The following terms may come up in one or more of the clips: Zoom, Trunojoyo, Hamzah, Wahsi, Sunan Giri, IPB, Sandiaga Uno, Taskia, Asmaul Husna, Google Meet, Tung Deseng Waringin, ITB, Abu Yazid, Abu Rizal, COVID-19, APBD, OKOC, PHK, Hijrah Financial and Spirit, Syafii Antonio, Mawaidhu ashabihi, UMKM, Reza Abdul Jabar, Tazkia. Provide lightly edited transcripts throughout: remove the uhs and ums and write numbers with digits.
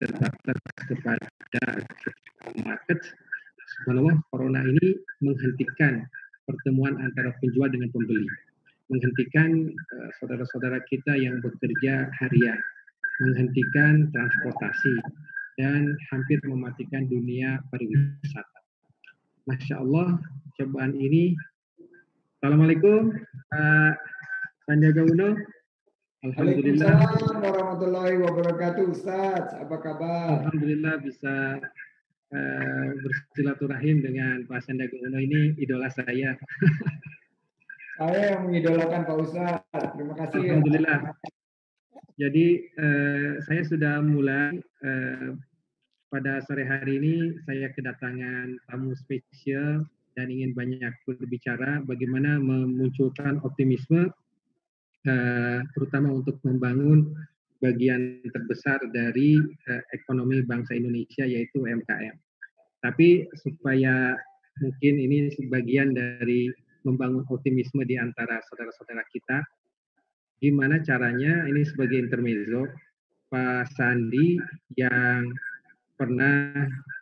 terbatas kepada market. Subhanallah, corona ini menghentikan pertemuan antara penjual dengan pembeli, menghentikan saudara-saudara kita yang bekerja harian, menghentikan transportasi, dan hampir mematikan dunia pariwisata. Masya Allah, cobaan ini. Assalamualaikum, Pak Sandiaga Uno. Alhamdulillah. Waalaikumsalam warahmatullahi wabarakatuh, Ustaz. Apa kabar? Alhamdulillah bisa bersilaturahim dengan Pak Sandiaga Uno, ini idola saya. Saya yang mengidolakan Pak Ustaz. Terima kasih. Alhamdulillah. Jadi saya sudah mulai pada sore hari ini saya kedatangan tamu spesial dan ingin banyak berbicara bagaimana memunculkan optimisme terutama untuk membangun bagian terbesar dari ekonomi bangsa Indonesia yaitu UMKM. Tapi supaya mungkin ini sebagian dari membangun optimisme di antara saudara-saudara kita. Gimana caranya, ini sebagai intermezzo, Pak Sandi yang pernah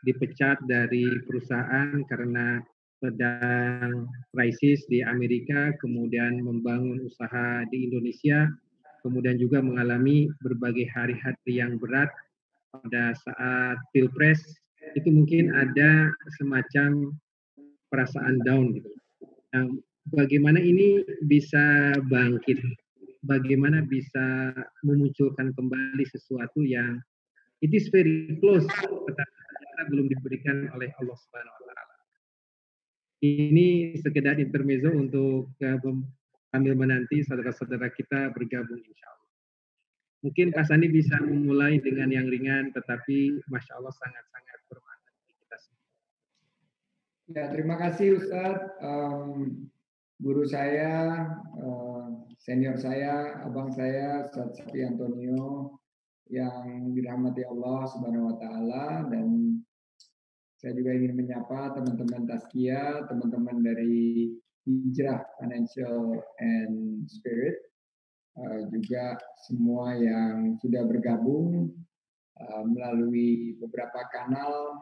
dipecat dari perusahaan karena sedang krisis di Amerika, kemudian membangun usaha di Indonesia, kemudian juga mengalami berbagai hari-hari yang berat pada saat Pilpres, itu mungkin ada semacam perasaan down gitu. Nah, bagaimana ini bisa bangkit? Bagaimana bisa memunculkan kembali sesuatu yang it is very close, tetapi kita belum diberikan oleh Allah Subhanahu Wa Taala. Ini sekedar intermezzo untuk ambil menanti saudara-saudara kita bergabung insya Allah. Mungkin Pak Sandi bisa memulai dengan yang ringan, tetapi masya Allah sangat-sangat bermanfaat bagi kita semua. Ya, terima kasih Ustaz. Guru saya, senior saya, abang saya, Ustaz Syafii Antonio yang dirahmati Allah Subhanahu Wa Taala, dan saya juga ingin menyapa teman-teman Taskia, teman-teman dari Hijrah Financial and Spirit, juga semua yang sudah bergabung melalui beberapa kanal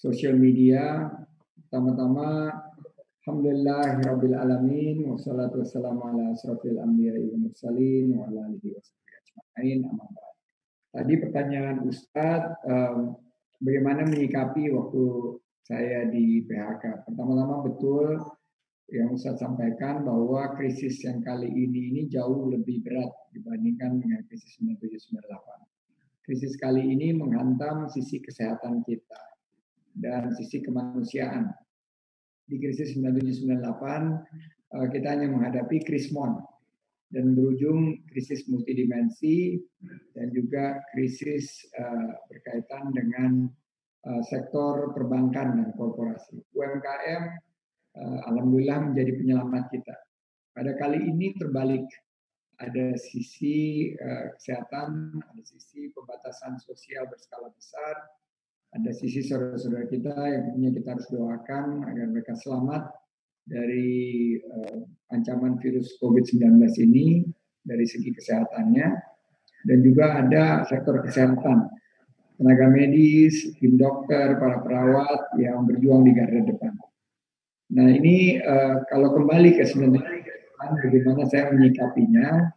sosial media. Pertama-tama, alhamdulillahirabbil alamin, wassalatu wassalamu ala asyrofil anbiya'i wal mursalin wa ala alihi washabihi ajmain. Tadi pertanyaan Ustadz, bagaimana menyikapi waktu saya di PHK? Pertama-tama betul yang Ustadz sampaikan bahwa krisis yang kali ini jauh lebih berat dibandingkan dengan krisis 97-98. Krisis kali ini menghantam sisi kesehatan kita dan sisi kemanusiaan. Di krisis 97-98 kita hanya menghadapi krismon dan berujung krisis multidimensi dan juga krisis berkaitan dengan sektor perbankan dan korporasi. UMKM alhamdulillah menjadi penyelamat kita. Pada kali ini terbalik, ada sisi kesehatan, ada sisi pembatasan sosial berskala besar, ada sisi saudara-saudara kita yang punya kita harus doakan agar mereka selamat dari ancaman virus COVID-19 ini dari segi kesehatannya. Dan juga ada sektor kesehatan, tenaga medis, tim dokter, para perawat yang berjuang di garda depan. Nah ini kalau kembali ke sebenarnya bagaimana saya menyikapinya,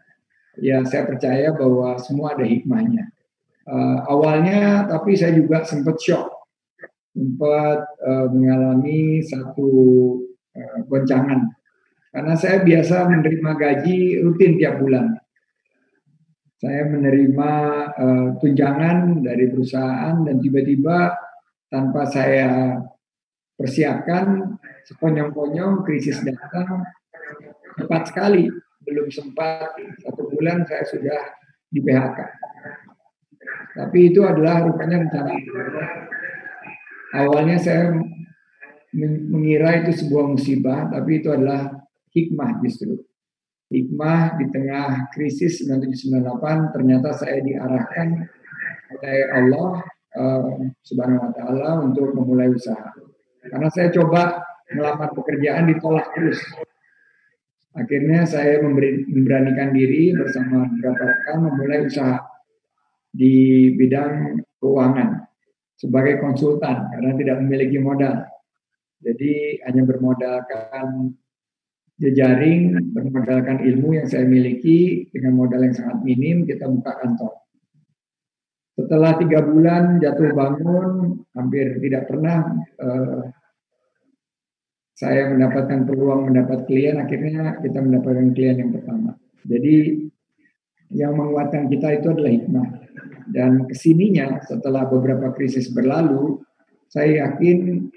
ya saya percaya bahwa semua ada hikmahnya. Awalnya tapi saya juga sempat shock, sempat mengalami satu goncangan karena saya biasa menerima gaji rutin tiap bulan. Saya menerima tunjangan dari perusahaan dan tiba-tiba tanpa saya persiapkan sekonyong-konyong krisis datang cepat sekali. Belum sempat satu bulan saya sudah di PHK. Tapi itu adalah rupanya rencana. Awalnya saya mengira itu sebuah musibah, tapi itu adalah hikmah justru. Hikmah di tengah krisis 97-98 ternyata saya diarahkan oleh Allah Subhanahu Wa Taala untuk memulai usaha. Karena saya coba melamar pekerjaan ditolak terus. Akhirnya saya memberanikan diri bersama beberapa rekan memulai usaha. di bidang keuangan sebagai konsultan karena tidak memiliki modal. Jadi hanya bermodalkan jejaring, bermodalkan ilmu yang saya miliki dengan modal yang sangat minim, kita buka kantor. Setelah 3 bulan jatuh bangun, hampir tidak pernah saya mendapatkan peluang mendapat klien, akhirnya kita mendapatkan klien yang pertama. Jadi yang menguatkan kita itu adalah hikmah. Dan kesininya setelah beberapa krisis berlalu, saya yakin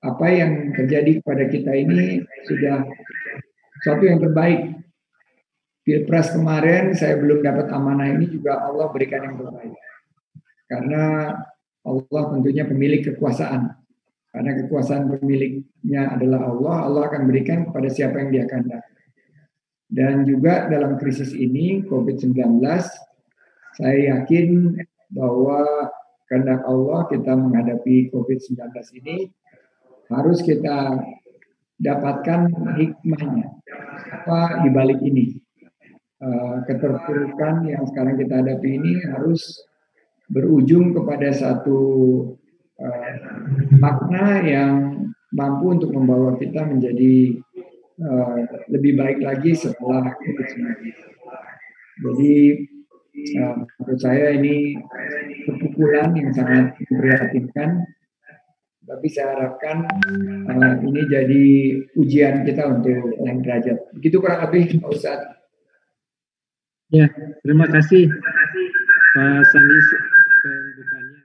apa yang terjadi kepada kita ini sudah suatu yang terbaik. Pilpres kemarin saya belum dapat amanah ini juga Allah berikan yang terbaik. Karena Allah tentunya pemilik kekuasaan. Karena kekuasaan pemiliknya adalah Allah, Allah akan berikan kepada siapa yang Dia kehendaki. Dan juga dalam krisis ini COVID-19, saya yakin bahwa kehendak Allah kita menghadapi COVID-19 ini harus kita dapatkan hikmahnya. Apa di balik ini? Keterpurukan yang sekarang kita hadapi ini harus berujung kepada satu makna yang mampu untuk membawa kita menjadi lebih baik lagi setelah COVID-19. Jadi menurut saya ini kepukulan yang sangat memprihatinkan, tapi saya harapkan ini jadi ujian kita untuk naik derajat. Begitu kurang lebih, Pak Ustadz. Ya, terima kasih Pak Sandi pembukaannya.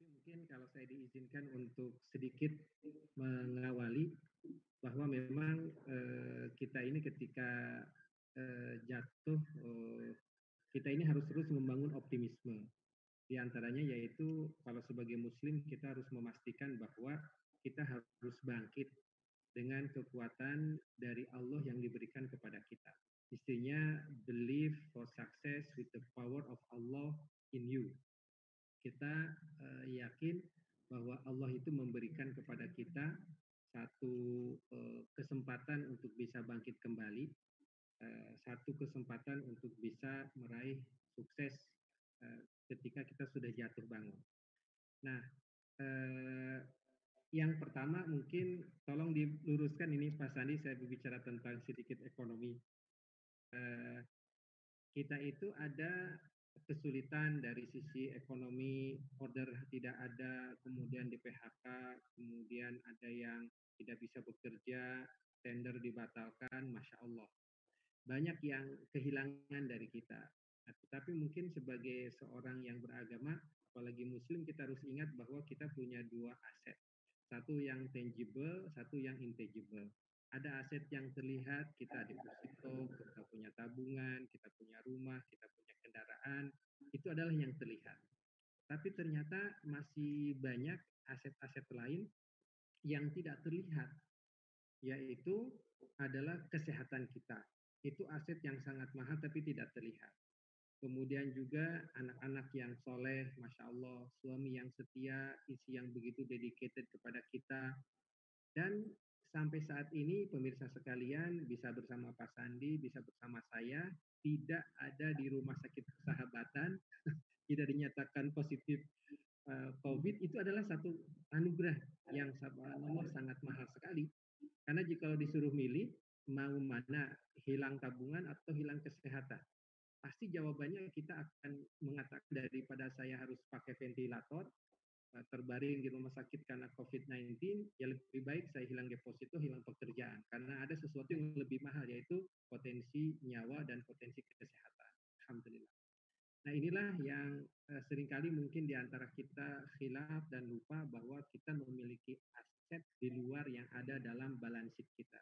Mungkin kalau saya diizinkan untuk sedikit mengawali bahwa memang kita ini ketika jatuh kita ini harus terus membangun optimisme. Di antaranya yaitu kalau sebagai muslim kita harus memastikan bahwa kita harus bangkit dengan kekuatan dari Allah yang diberikan kepada kita. Istilahnya believe for success with the power of Allah in you. Kita yakin bahwa Allah itu memberikan kepada kita satu kesempatan untuk bisa bangkit kembali. Satu kesempatan untuk bisa meraih sukses ketika kita sudah jatuh bangun. Nah, yang pertama mungkin tolong diluruskan ini Pak Sandi, saya berbicara tentang sedikit ekonomi. Kita itu ada kesulitan dari sisi ekonomi, order tidak ada, kemudian di PHK, kemudian ada yang tidak bisa bekerja, tender dibatalkan, Masya Allah. Banyak yang kehilangan dari kita. Nah, tetapi mungkin sebagai seorang yang beragama, apalagi muslim, kita harus ingat bahwa kita punya 2 aset. Satu yang tangible, satu yang intangible. Ada aset yang terlihat, kita deposito, kita punya tabungan, kita punya rumah, kita punya kendaraan. Itu adalah yang terlihat. Tapi ternyata masih banyak aset-aset lain yang tidak terlihat, yaitu adalah kesehatan kita. Itu aset yang sangat mahal tapi tidak terlihat. Kemudian juga anak-anak yang soleh, Masya Allah, suami yang setia, istri yang begitu dedicated kepada kita. Dan sampai saat ini pemirsa sekalian bisa bersama Pak Sandi, bisa bersama saya, tidak ada di rumah sakit persahabatan, tidak dinyatakan positif COVID, itu adalah satu anugerah yang subhanallah sangat mahal sekali. Karena jika disuruh milih, mau mana, hilang tabungan atau hilang kesehatan? Pasti jawabannya kita akan mengatakan daripada saya harus pakai ventilator, terbaring di rumah sakit karena COVID-19, ya lebih baik saya hilang deposito, hilang pekerjaan. Karena ada sesuatu yang lebih mahal, yaitu potensi nyawa dan potensi kesehatan. Alhamdulillah. Nah inilah yang seringkali mungkin di antara kita khilaf dan lupa bahwa kita memiliki aset di luar yang ada dalam balance sheet kita.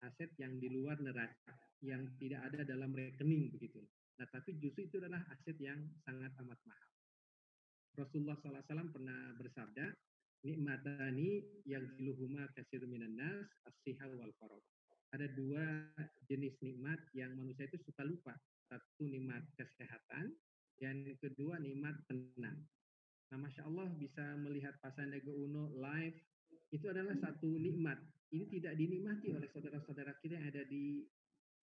Aset yang di luar neraca, yang tidak ada dalam rekening begitu. Nah, tapi justru itu adalah aset yang sangat amat mahal. Rasulullah SAW pernah bersabda, nikmatani yaghluhuma katsirun minan nas, as-siha wal faragh. Ada 2 jenis nikmat yang manusia itu suka lupa. Satu nikmat kesehatan, dan kedua nikmat tenang. Nah, Masya Allah bisa melihat Pak Sandiaga Uno live, itu adalah satu nikmat. Ini tidak dinikmati oleh saudara-saudara kita yang ada di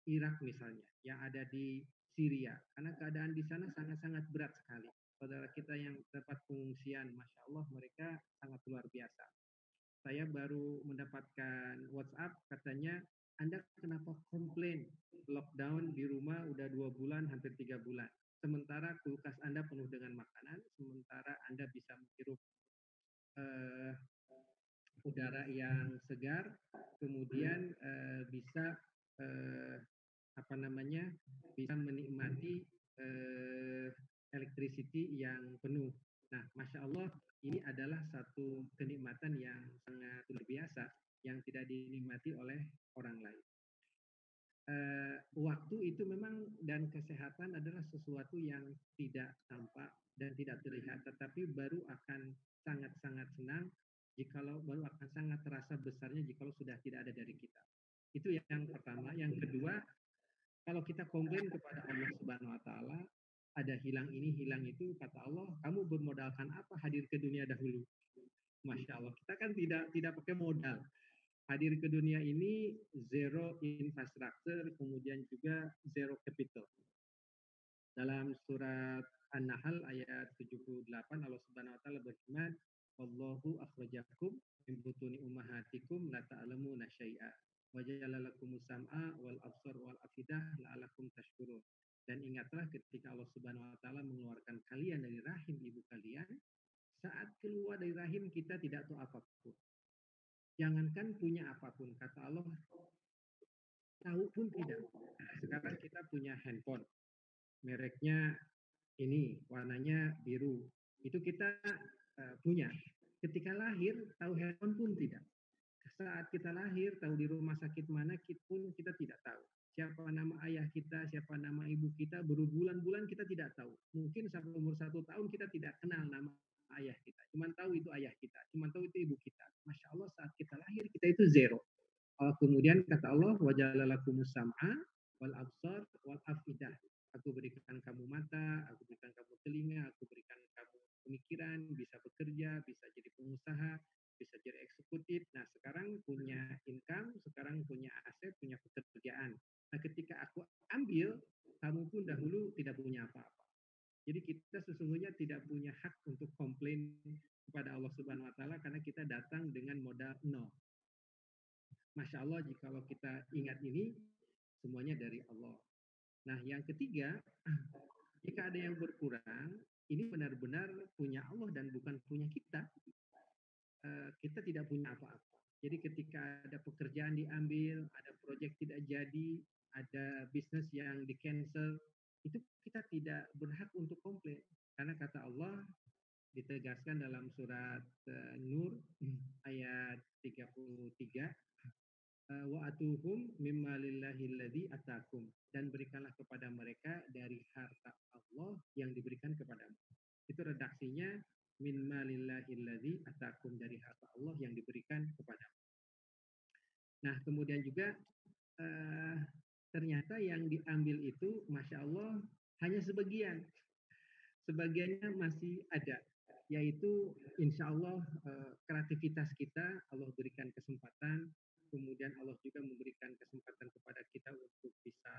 Irak misalnya, yang ada di Syria. Karena keadaan di sana sangat-sangat berat sekali. Saudara kita yang dapat pengungsian, Masya Allah, mereka sangat luar biasa. Saya baru mendapatkan WhatsApp, katanya, Anda kenapa komplain lockdown di rumah udah 2 bulan, hampir 3 bulan. Sementara kulkas Anda penuh dengan makanan, sementara Anda bisa menghirup udara yang segar, kemudian bisa menikmati electricity yang penuh. Nah, Masya Allah, ini adalah satu kenikmatan yang sangat luar biasa, yang tidak dinikmati oleh orang lain. Waktu itu memang dan kesehatan adalah sesuatu yang tidak tampak dan tidak terlihat, tetapi baru akan sangat-sangat senang jikalau baru akan sangat terasa besarnya jikalau sudah tidak ada dari kita. Itu yang pertama. Yang kedua, kalau kita komplain kepada Allah Subhanahu Wa Taala, ada hilang ini, hilang itu, kata Allah, kamu bermodalkan apa hadir ke dunia dahulu? Masya Allah, kita kan tidak pakai modal. Hadir ke dunia ini zero infrastructure, kemudian juga zero capital. Dalam surat An-Nahl ayat 78, Allah Subhanahu Wa Taala berfirman, Wallahu akhrajakum min butuni ummahatikum la ta'lamuna syai'a wa ja'ala lakumus sam'a wal absar wal afidah la'alakum tashkurun. Dan ingatlah ketika Allah Subhanahu Wa Taala mengeluarkan kalian dari rahim ibu kalian, saat keluar dari rahim kita tidak tahu apapun. Jangankan punya apapun, kata Allah, tahu pun tidak. Sekarang kita punya handphone, mereknya ini, warnanya biru. Itu kita punya. Ketika lahir, tahu handphone pun tidak. Saat kita lahir, tahu di rumah sakit mana pun kita tidak tahu. Siapa nama ayah kita, siapa nama ibu kita, berbulan-bulan kita tidak tahu. Mungkin sampai umur 1 tahun kita tidak kenal nama ayah kita, cuman tahu itu ayah kita, cuman tahu itu ibu kita. Masya Allah, saat kita lahir kita itu zero. Kemudian kata Allah, wa jalalakumus sam'a wal absar wal afidah. Aku berikan kamu mata, aku berikan kamu telinga, aku berikan kamu pemikiran, bisa bekerja, bisa jadi pengusaha, bisa jadi eksekutif. Nah, sekarang punya income, sekarang punya aset, punya pekerjaan. Nah, ketika aku ambil, kamu pun dahulu tidak punya apa-apa. Jadi kita sesungguhnya tidak punya hak untuk komplain kepada Allah Subhanahu Wa Taala karena kita datang dengan modal nol. Masya Allah, jikalau kita ingat ini semuanya dari Allah. Nah, yang ketiga, jika ada yang berkurang, ini benar-benar punya Allah dan bukan punya kita. Kita tidak punya apa-apa. Jadi ketika ada pekerjaan diambil, ada proyek tidak jadi, ada bisnis yang di-cancel, itu kita tidak berhak untuk komplain. Karena kata Allah ditegaskan dalam surat Nur ayat 33, wa atuhum mimma lillahillazi atakum, dan berikanlah kepada mereka dari harta Allah yang diberikan kepadamu. Itu redaksinya mimma lillahillazi atakum, dari harta Allah yang diberikan kepadamu. Nah, kemudian juga ternyata yang diambil itu, Masya Allah, hanya sebagian. Sebagiannya masih ada, yaitu insya Allah kreativitas kita, Allah berikan kesempatan, kemudian Allah juga memberikan kesempatan kepada kita untuk bisa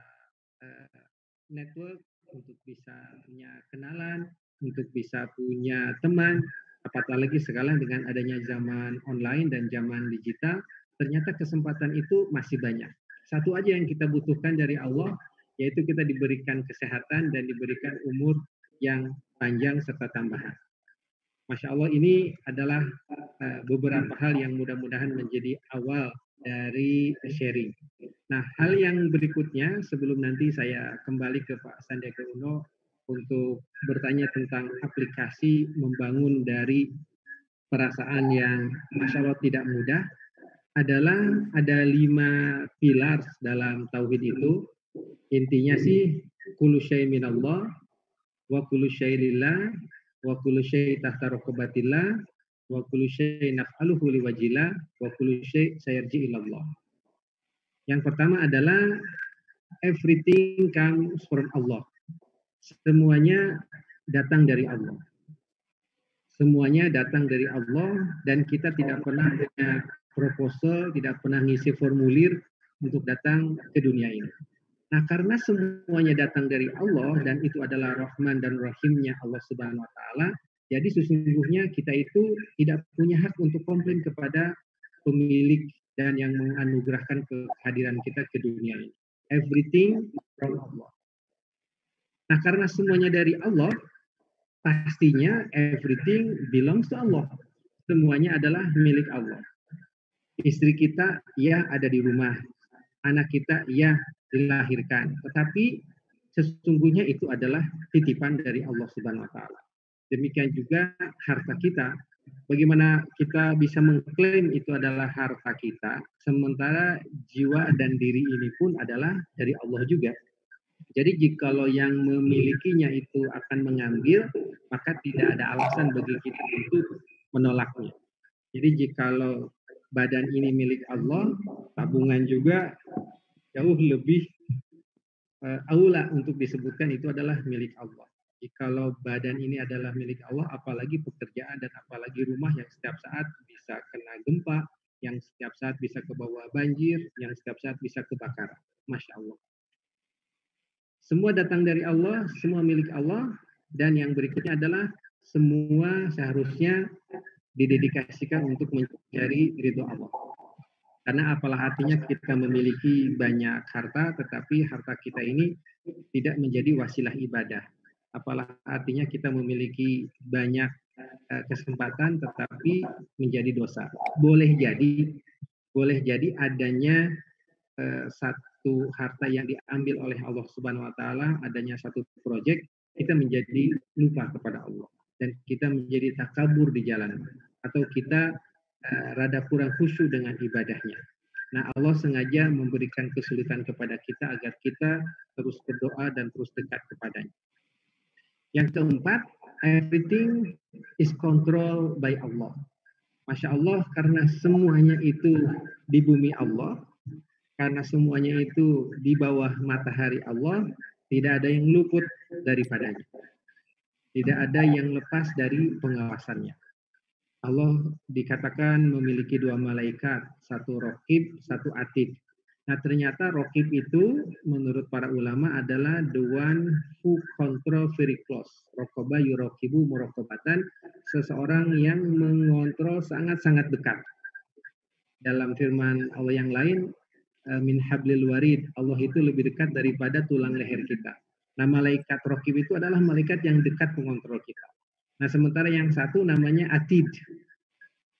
network, untuk bisa punya kenalan, untuk bisa punya teman, apalagi sekarang dengan adanya zaman online dan zaman digital, ternyata kesempatan itu masih banyak. Satu aja yang kita butuhkan dari Allah, yaitu kita diberikan kesehatan dan diberikan umur yang panjang serta tambahan. Masya Allah, ini adalah beberapa hal yang mudah-mudahan menjadi awal dari sharing. Nah, hal yang berikutnya, sebelum nanti saya kembali ke Pak Sandiaga Uno untuk bertanya tentang aplikasi membangun dari perasaan yang Masya Allah tidak mudah, adalah ada 5 pilar dalam tauhid itu. Intinya sih kullu syai' minallah wa kullu syai' lillah wa kullu syai' tahta raqabatillah wa kullu syai' naf'aluhu liwajillah wa kullu syai' sayarji ilallah. Yang pertama adalah everything comes from Allah. Semuanya datang dari Allah. semuanya datang dari Allah, dan kita tidak pernah punya proposal, tidak pernah ngisi formulir untuk datang ke dunia ini. Nah, karena semuanya datang dari Allah, dan itu adalah Rahman dan Rahimnya Allah Subhanahu Wa Taala, jadi sesungguhnya kita itu tidak punya hak untuk komplain kepada pemilik dan yang menganugerahkan kehadiran kita ke dunia ini. Everything from Allah. Nah, karena semuanya dari Allah, pastinya everything belongs to Allah. Semuanya adalah milik Allah. Istri kita, ya ada di rumah. Anak kita, ya dilahirkan. Tetapi sesungguhnya itu adalah titipan dari Allah Subhanahu Wa Taala. Demikian juga harta kita. Bagaimana kita bisa mengklaim itu adalah harta kita, sementara jiwa dan diri ini pun adalah dari Allah juga. Jadi jikalau yang memilikinya itu akan mengambil, maka tidak ada alasan bagi kita untuk menolaknya. Jadi jikalau badan ini milik Allah, tabungan juga jauh lebih aula untuk disebutkan itu adalah milik Allah. Jikalau badan ini adalah milik Allah, apalagi pekerjaan dan apalagi rumah yang setiap saat bisa kena gempa, yang setiap saat bisa ke bawah banjir, yang setiap saat bisa kebakaran. Masya Allah. Semua datang dari Allah, semua milik Allah, dan yang berikutnya adalah semua seharusnya didedikasikan untuk mencari ridho Allah. Karena apalah artinya kita memiliki banyak harta, tetapi harta kita ini tidak menjadi wasilah ibadah. Apalah artinya kita memiliki banyak kesempatan tetapi menjadi dosa. Boleh jadi adanya satu harta yang diambil oleh Allah Subhanahu Wa Taala, adanya satu proyek, kita menjadi lupa kepada Allah dan kita menjadi takabur di jalan, atau kita rada kurang khusyuk dengan ibadahnya. Nah, Allah sengaja memberikan kesulitan kepada kita agar kita terus berdoa dan terus dekat kepadanya. Yang keempat, everything is controlled by Allah. Masya Allah, karena semuanya itu di bumi Allah, karena semuanya itu di bawah matahari Allah, tidak ada yang luput daripadanya. Tidak ada yang lepas dari pengawasannya. Allah dikatakan memiliki dua malaikat, satu raqib, satu atid. Nah, ternyata raqib itu menurut para ulama adalah the one who control very close. Raqaba yuraqibu muraqabatan, seseorang yang mengontrol sangat-sangat dekat. Dalam firman Allah yang lain, min hablil warid, Allah itu lebih dekat daripada tulang leher kita. Nah, malaikat raqib itu adalah malaikat yang dekat mengontrol kita. Nah, sementara yang satu namanya atid.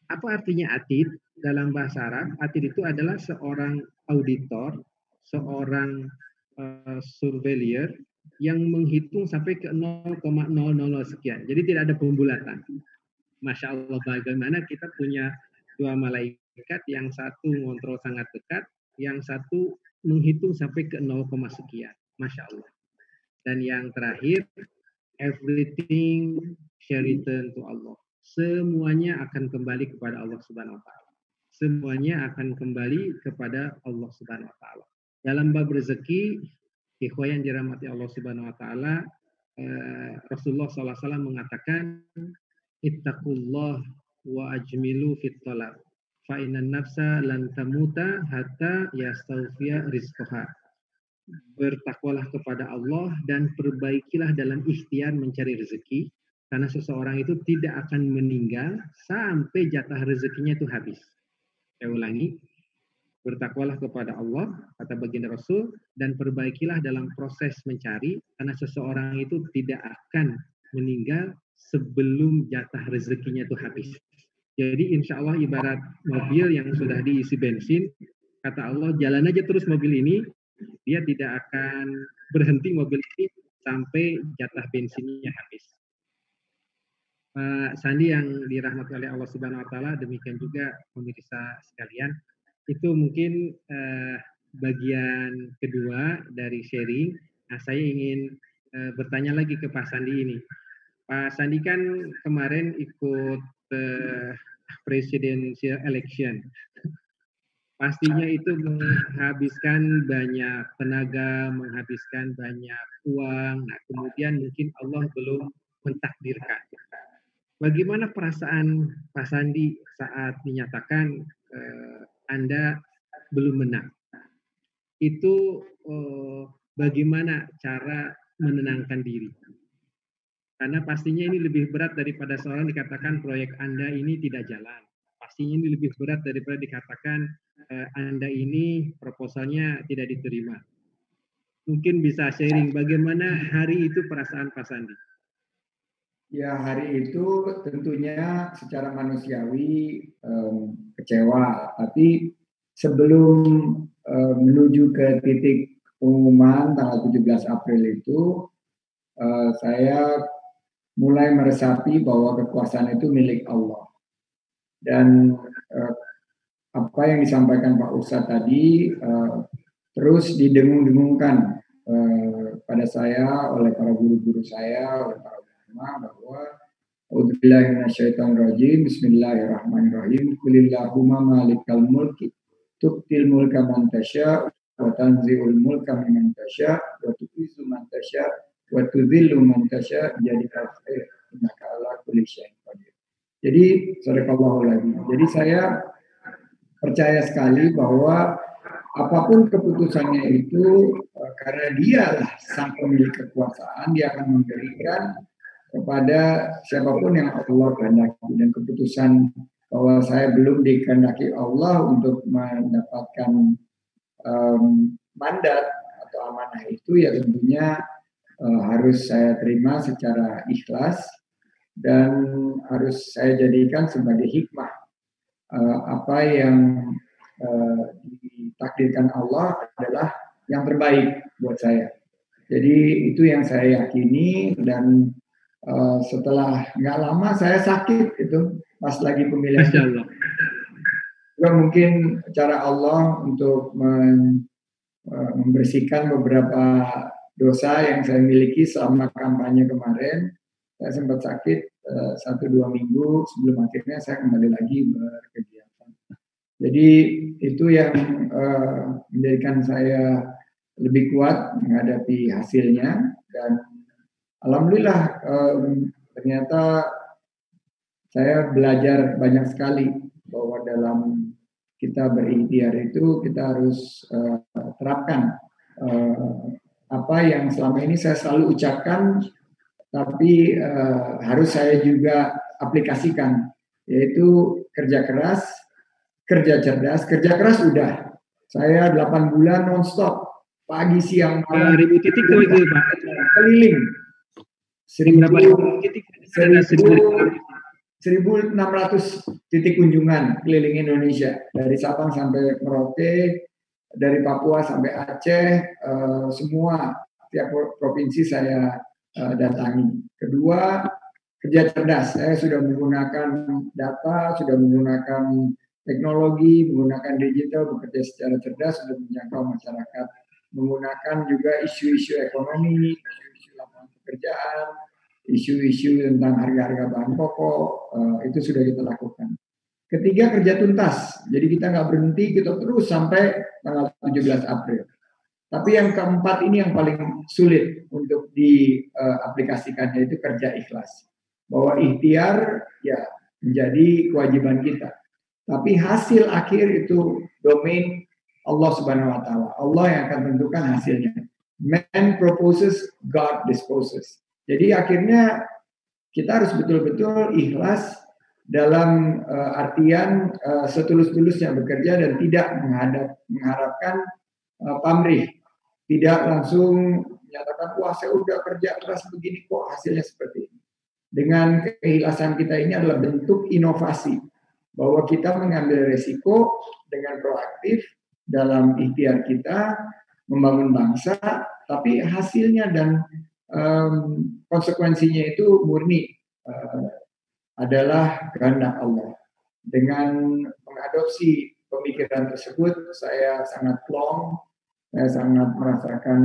Apa artinya atid? Dalam bahasa Arab, atid itu adalah seorang auditor, seorang surveyor yang menghitung sampai ke 0,000 sekian. Jadi tidak ada pembulatan. Masya Allah, bagaimana kita punya dua malaikat, yang satu mengontrol sangat dekat, yang satu menghitung sampai ke 0, sekian. Masya Allah. Dan yang terakhir, everything shall return to Allah. Semuanya akan kembali kepada Allah Subhanahu Wa Taala. Semuanya akan kembali kepada Allah Subhanahu Wa Taala. Dalam bab rezeki, ikhwah yang dirahmati Allah Subhanahu Wa Taala, Rasulullah SAW mengatakan, ittaqullah wa ajmilu fit talab, fa innan nafsa lan tamuta hatta yastawfiya rizqaha. Bertakwalah kepada Allah dan perbaikilah dalam ikhtiar mencari rezeki. Karena seseorang itu tidak akan meninggal sampai jatah rezekinya itu habis. Saya ulangi, bertakwalah kepada Allah, kata baginda Rasul, dan perbaikilah dalam proses mencari, karena seseorang itu tidak akan meninggal sebelum jatah rezekinya itu habis. Jadi insya Allah ibarat mobil yang sudah diisi bensin, kata Allah, jalan aja terus mobil ini, dia tidak akan berhenti mobil ini sampai jatah bensinnya habis. Pak Sandi yang dirahmati oleh Allah Subhanahu Wa Taala, demikian juga pemirsa sekalian, itu mungkin bagian kedua dari sharing. Nah, saya ingin bertanya lagi ke Pak Sandi ini. Pak Sandi kan kemarin ikut presidential election, pastinya itu menghabiskan banyak tenaga, menghabiskan banyak uang. Nah, kemudian mungkin Allah belum mentakdirkan. Bagaimana perasaan Pak Sandi saat dinyatakan Anda belum menang? Itu bagaimana cara menenangkan diri? Karena pastinya ini lebih berat daripada seorang dikatakan proyek Anda ini tidak jalan. Pastinya ini lebih berat daripada dikatakan Anda ini proposalnya tidak diterima. Mungkin bisa sharing bagaimana hari itu perasaan Pak Sandi? Ya, hari itu tentunya secara manusiawi kecewa. Tapi sebelum menuju ke titik pengumuman tanggal 17 April itu, saya mulai meresapi bahwa kekuasaan itu milik Allah. Dan apa yang disampaikan Pak Ustadz tadi terus didengung-dengungkan pada saya oleh para guru-guru saya, oleh para ulama, bahwa A'udzubillahiminasyaitonirrajim, Bismillahirrahmanirrahim, Kulillahumma malikal mulki, Tuktil mulka mantasya, Watanzi'ul mulka mantasya, Watu'izu mantasya, Watudhillu mantasya, Jadikal khair, Innaka'ala kulisyain qadir. Jadi, sadaqallahu alazim. Jadi saya percaya sekali bahwa apapun keputusannya itu, karena dialah sang pemilik kekuasaan, dia akan memberikan kepada siapapun yang Allah kehendaki. Dan keputusan bahwa saya belum dikehendaki Allah untuk mendapatkan mandat atau amanah itu, ya tentunya harus saya terima secara ikhlas. Dan harus saya jadikan sebagai hikmah apa yang ditakdirkan Allah adalah yang terbaik buat saya. Jadi itu yang saya yakini. Dan setelah nggak lama saya sakit itu pas lagi pemilihan. Juga mungkin cara Allah untuk membersihkan beberapa dosa yang saya miliki selama kampanye kemarin. Saya sempat sakit 1-2 minggu sebelum akhirnya saya kembali lagi berkegiatan. Jadi itu yang menjadikan saya lebih kuat menghadapi hasilnya. Dan alhamdulillah ternyata saya belajar banyak sekali bahwa dalam kita berikhtiar itu kita harus terapkan apa yang selama ini saya selalu ucapkan, tapi harus saya juga aplikasikan, yaitu kerja cerdas, kerja keras udah. Saya 8 bulan nonstop, pagi, siang, malam. 1000 titik itu Pak. Keliling. 1.600 titik kunjungan keliling Indonesia. Dari Sabang sampai Merauke, dari Papua sampai Aceh, semua tiap provinsi saya datangi. Kedua, kerja cerdas. Saya sudah menggunakan data, sudah menggunakan teknologi, menggunakan digital, bekerja secara cerdas untuk menjangkau masyarakat. Menggunakan juga isu-isu ekonomi, isu-isu lapangan pekerjaan, isu-isu tentang harga-harga bahan pokok, itu sudah kita lakukan. Ketiga, kerja tuntas. Jadi kita nggak berhenti, kita terus sampai tanggal 17 April. Tapi yang keempat ini yang paling sulit untuk diaplikasikan, yaitu kerja ikhlas. Bahwa ikhtiar ya menjadi kewajiban kita. Tapi hasil akhir itu domain Allah Subhanahu wa taala. Allah yang akan tentukan hasilnya. Man proposes, God disposes. Jadi akhirnya kita harus betul-betul ikhlas dalam artian setulus-tulusnya bekerja dan tidak mengharapkan pamrih. Tidak langsung menyatakan, wah saya udah kerja keras begini kok hasilnya seperti ini. Dengan keikhlasan kita ini adalah bentuk inovasi. Bahwa kita mengambil resiko dengan proaktif dalam ikhtiar kita membangun bangsa. Tapi hasilnya dan konsekuensinya itu murni adalah kehendak Allah. Dengan mengadopsi pemikiran tersebut saya sangat plong. Saya sangat merasakan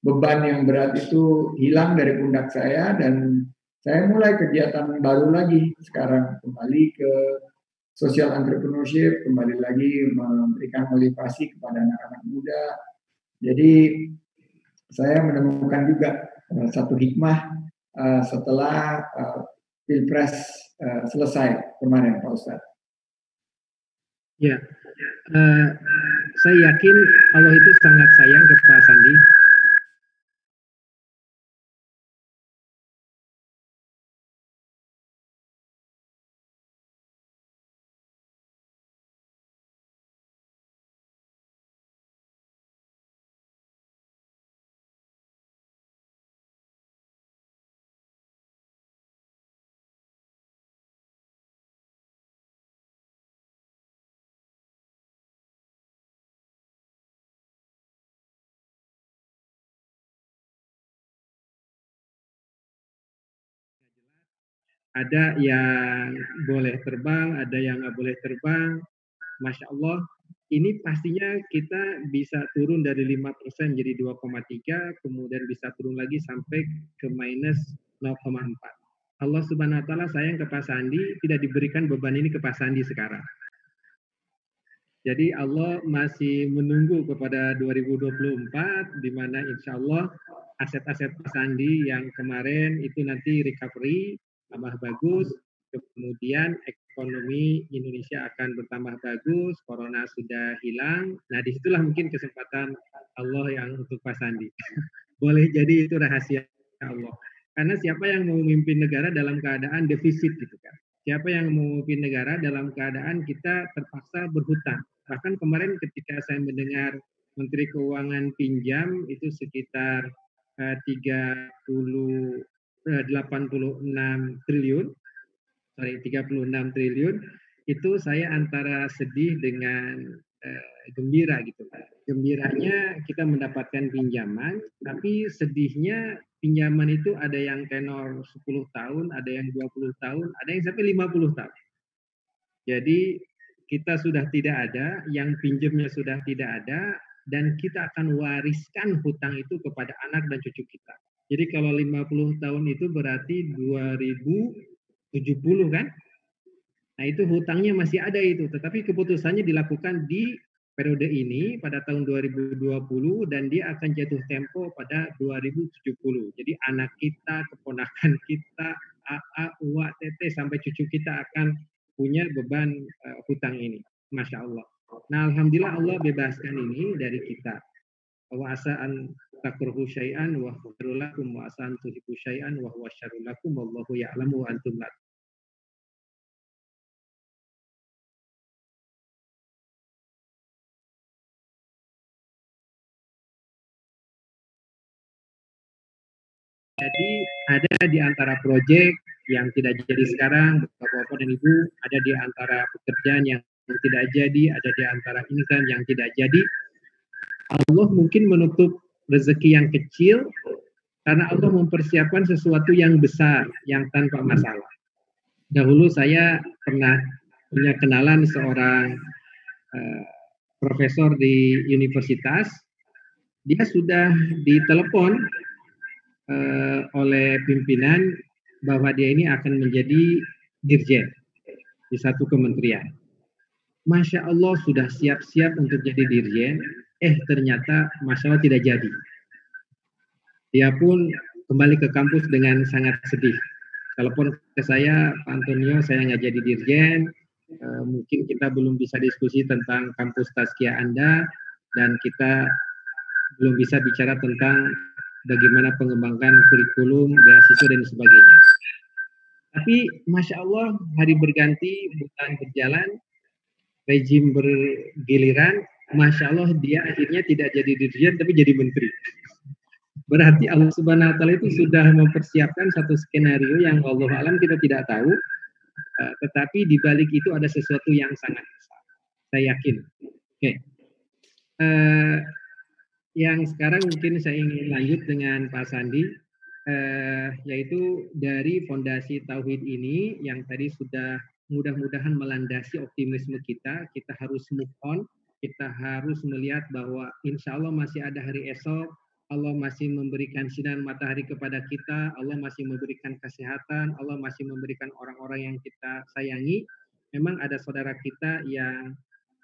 beban yang berat itu hilang dari pundak saya dan saya mulai kegiatan baru lagi sekarang, kembali ke social entrepreneurship, kembali lagi memberikan motivasi kepada anak-anak muda. Jadi saya menemukan juga satu hikmah setelah Pilpres selesai kemarin, Pak Ustadz. Ya, saya yakin Allah itu sangat sayang ke Pak Sandi. Ada yang boleh terbang, ada yang nggak boleh terbang. Masya Allah, ini pastinya kita bisa turun dari 5% jadi 2,3, kemudian bisa turun lagi sampai ke minus 0,4. Allah Subhanahu Wa Taala sayang ke Pak Sandi, tidak diberikan beban ini ke Pak Sandi sekarang. Jadi Allah masih menunggu kepada 2024, di mana insya Allah aset-aset Pak Sandi yang kemarin itu nanti recovery, tambah bagus, kemudian ekonomi Indonesia akan bertambah bagus, corona sudah hilang. Nah, disitulah mungkin kesempatan Allah yang untuk Pak Sandi. Boleh jadi itu rahasia Allah. Karena siapa yang mau memimpin negara dalam keadaan defisit gitu kan. Siapa yang mau memimpin negara dalam keadaan kita terpaksa berhutang. Bahkan kemarin ketika saya mendengar Menteri Keuangan pinjam itu sekitar 36 triliun, itu saya antara sedih dengan gembira gitu. Gembiranya kita mendapatkan pinjaman, tapi sedihnya pinjaman itu ada yang tenor 10 tahun, ada yang 20 tahun, ada yang sampai 50 tahun. Jadi kita sudah tidak ada, yang pinjamnya sudah tidak ada, dan kita akan wariskan hutang itu kepada anak dan cucu kita. Jadi kalau 50 tahun itu berarti 2070 kan? Nah itu hutangnya masih ada itu. Tetapi keputusannya dilakukan di periode ini pada tahun 2020 dan dia akan jatuh tempo pada 2070. Jadi anak kita, keponakan kita, AA, UA, TT sampai cucu kita akan punya beban hutang ini. Masya Allah. Nah Alhamdulillah Allah bebaskan ini dari kita. Wa asa'an takruhu syai'an wa khairul lakum wa asa'an tuhibbu syai'an wa huwa syarrul lakum wallahu ya'lamu antum la. Jadi ada di antara proyek yang tidak jadi sekarang, Bapak-bapak dan Ibu, ada di antara pekerjaan yang tidak jadi, ada di antara income yang tidak jadi. Allah mungkin menutup rezeki yang kecil karena Allah mempersiapkan sesuatu yang besar, yang tanpa masalah. Dahulu saya pernah punya kenalan seorang profesor di universitas. Dia sudah ditelepon oleh pimpinan bahwa dia ini akan menjadi dirjen di satu kementerian. Masya Allah sudah siap-siap untuk jadi dirjen. Ternyata masalah tidak jadi. Dia pun kembali ke kampus dengan sangat sedih. Telepon ke saya, Pak Antonio, saya nggak jadi dirjen. Mungkin kita belum bisa diskusi tentang kampus Tazkia Anda. Dan kita belum bisa bicara tentang bagaimana pengembangan kurikulum, beasiswa, dan sebagainya. Tapi Masya Allah, hari berganti, bulan berjalan, rejim bergiliran, Masya Allah dia akhirnya tidak jadi dirjen tapi jadi menteri. Berarti Allah Subhanahu Wa Taala itu sudah mempersiapkan satu skenario yang Allah alam kita tidak tahu. Tetapi di balik itu ada sesuatu yang sangat besar. Saya yakin. Okay. Yang sekarang mungkin saya ingin lanjut dengan Pak Sandi, yaitu dari fondasi tauhid ini yang tadi sudah mudah-mudahan melandasi optimisme kita. Kita harus move on. Kita harus melihat bahwa insya Allah masih ada hari esok, Allah masih memberikan sinar matahari kepada kita, Allah masih memberikan kesehatan, Allah masih memberikan orang-orang yang kita sayangi. Memang ada saudara kita yang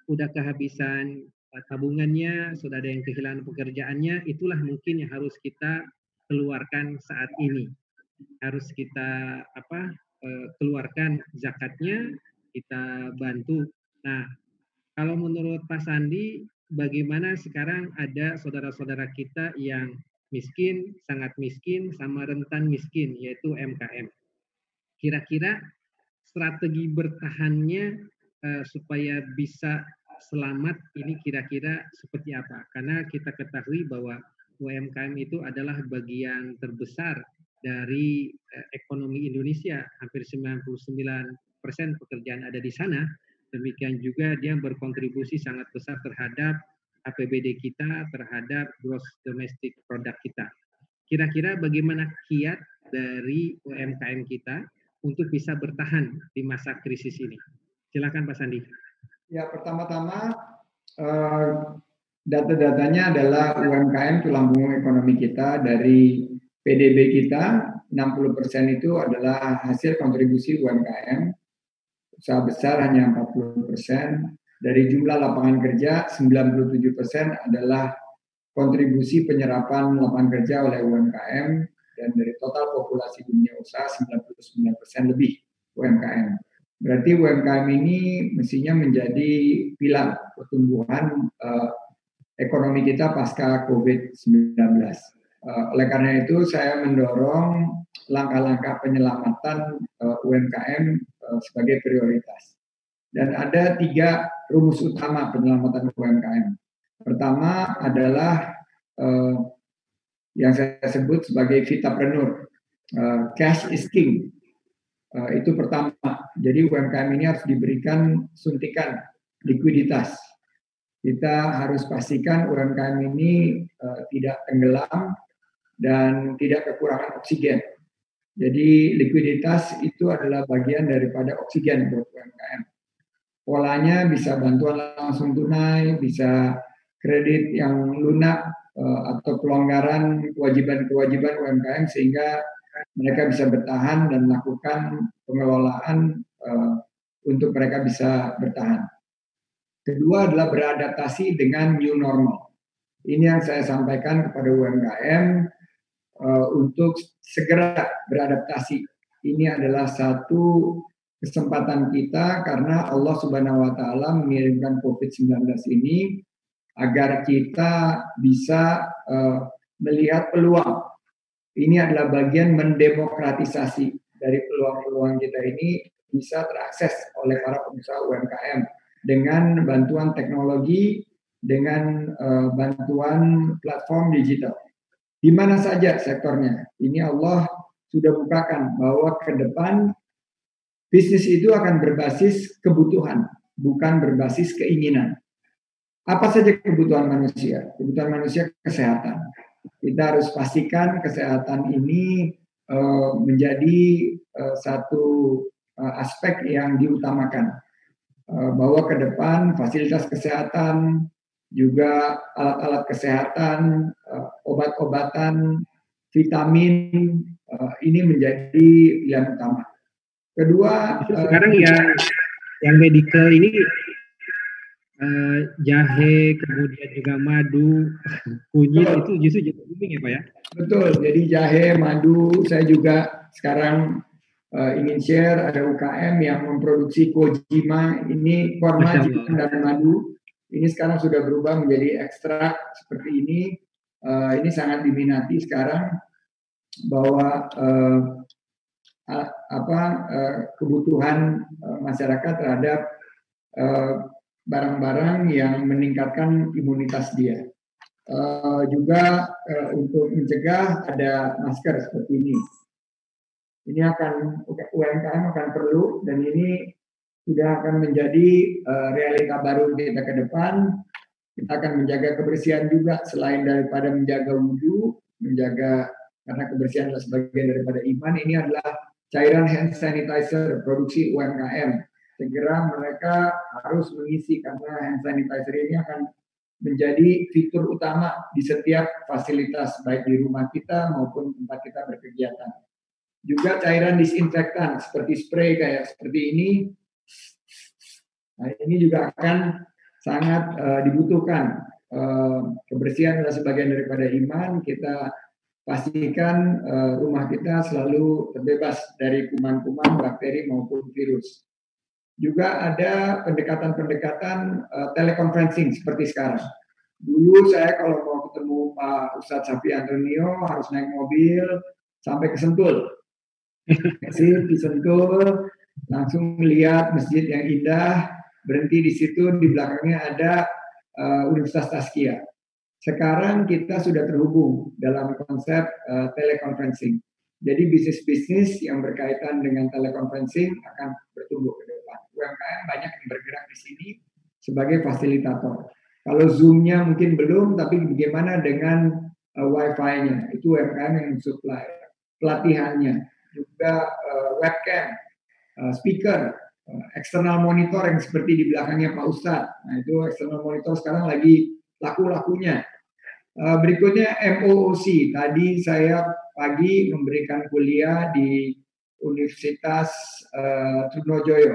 udah kehabisan tabungannya, sudah ada yang kehilangan pekerjaannya, itulah mungkin yang harus kita keluarkan saat ini. harus kita keluarkan zakatnya, kita bantu. Nah, kalau menurut Pak Sandi, bagaimana sekarang ada saudara-saudara kita yang miskin, sangat miskin, sama rentan miskin, yaitu MKM. Kira-kira strategi bertahannya supaya bisa selamat ini kira-kira seperti apa? Karena kita ketahui bahwa UMKM itu adalah bagian terbesar dari ekonomi Indonesia, hampir 99% pekerjaan ada di sana. Demikian juga dia berkontribusi sangat besar terhadap APBD kita, terhadap gross domestic product kita. Kira-kira bagaimana kiat dari UMKM kita untuk bisa bertahan di masa krisis ini? Silakan Pak Sandi. Ya, pertama-tama data-datanya adalah UMKM tulang punggung ekonomi kita. Dari PDB kita 60% itu adalah hasil kontribusi UMKM. Usaha besar hanya 40%. Dari jumlah lapangan kerja, 97% adalah kontribusi penyerapan lapangan kerja oleh UMKM, dan dari total populasi dunia usaha 99% lebih UMKM. Berarti UMKM ini mestinya menjadi pilar pertumbuhan ekonomi kita pasca COVID-19. Oleh karena itu, saya mendorong langkah-langkah penyelamatan UMKM sebagai prioritas. Dan ada 3 rumus utama penyelamatan UMKM. Pertama adalah yang saya sebut sebagai Vitapreneur. Cash is king. Itu pertama. Jadi UMKM ini harus diberikan suntikan likuiditas. Kita harus pastikan UMKM ini tidak tenggelam dan tidak kekurangan oksigen. Jadi likuiditas itu adalah bagian daripada oksigen buat UMKM. Polanya bisa bantuan langsung tunai, bisa kredit yang lunak, atau pelonggaran kewajiban-kewajiban UMKM sehingga mereka bisa bertahan dan melakukan pengelolaan untuk mereka bisa bertahan. Kedua adalah beradaptasi dengan new normal. Ini yang saya sampaikan kepada UMKM untuk segera beradaptasi. Ini adalah satu kesempatan kita karena Allah Subhanahu wa Ta'ala mengirimkan COVID-19 ini agar kita bisa melihat peluang. Ini adalah bagian mendemokratisasi dari peluang-peluang kita ini bisa terakses oleh para pengusaha UMKM dengan bantuan teknologi, dengan bantuan platform digital. Di mana saja sektornya. Ini Allah sudah bukakan bahwa ke depan bisnis itu akan berbasis kebutuhan, bukan berbasis keinginan. Apa saja kebutuhan manusia? Kebutuhan manusia kesehatan. Kita harus pastikan kesehatan ini menjadi satu aspek yang diutamakan. Bahwa ke depan fasilitas kesehatan, juga alat-alat kesehatan, obat-obatan, vitamin, ini menjadi yang utama. Kedua, sekarang yang medical ini jahe, kemudian juga madu, kunyit, itu justru jadi booming ya Pak ya? Betul, jadi jahe, madu, saya juga sekarang ingin share ada UKM yang memproduksi kojima, ini korma, jintan, dan madu. Ini sekarang sudah berubah menjadi ekstrak seperti ini sangat diminati sekarang bahwa kebutuhan masyarakat terhadap barang-barang yang meningkatkan imunitas dia. Juga untuk mencegah ada masker seperti ini. Ini akan UMKM akan perlu dan ini sudah akan menjadi realita baru kita ke depan. Kita akan menjaga kebersihan juga selain daripada menjaga wudhu, menjaga karena kebersihan adalah sebagian daripada iman. Ini adalah cairan hand sanitizer produksi UMKM. Segera mereka harus mengisi karena hand sanitizer ini akan menjadi fitur utama di setiap fasilitas baik di rumah kita maupun tempat kita berkegiatan. Juga cairan disinfektan seperti spray kayak seperti ini. Nah, ini juga akan sangat dibutuhkan. Kebersihan adalah sebagian daripada iman. Kita pastikan rumah kita selalu terbebas dari kuman-kuman, bakteri maupun virus. Juga ada pendekatan-pendekatan teleconferencing seperti sekarang. Dulu saya kalau mau ketemu Pak Ustadz Syafii Antonio harus naik mobil sampai ke Sentul. Di Sentul langsung melihat masjid yang indah, berhenti di situ, di belakangnya ada Universitas Tazkia. Sekarang kita sudah terhubung dalam konsep teleconferencing. Jadi bisnis-bisnis yang berkaitan dengan teleconferencing akan bertumbuh ke depan. UMKM banyak yang bergerak di sini sebagai fasilitator. Kalau Zoom-nya mungkin belum, tapi bagaimana dengan Wi-Fi-nya? Itu UMKM yang supply. Pelatihannya, juga webcam, speaker, external monitor yang seperti di belakangnya Pak Ustadz. Nah itu external monitor sekarang lagi laku-lakunya. Berikutnya MOOC. Tadi saya pagi memberikan kuliah di Universitas Trunojoyo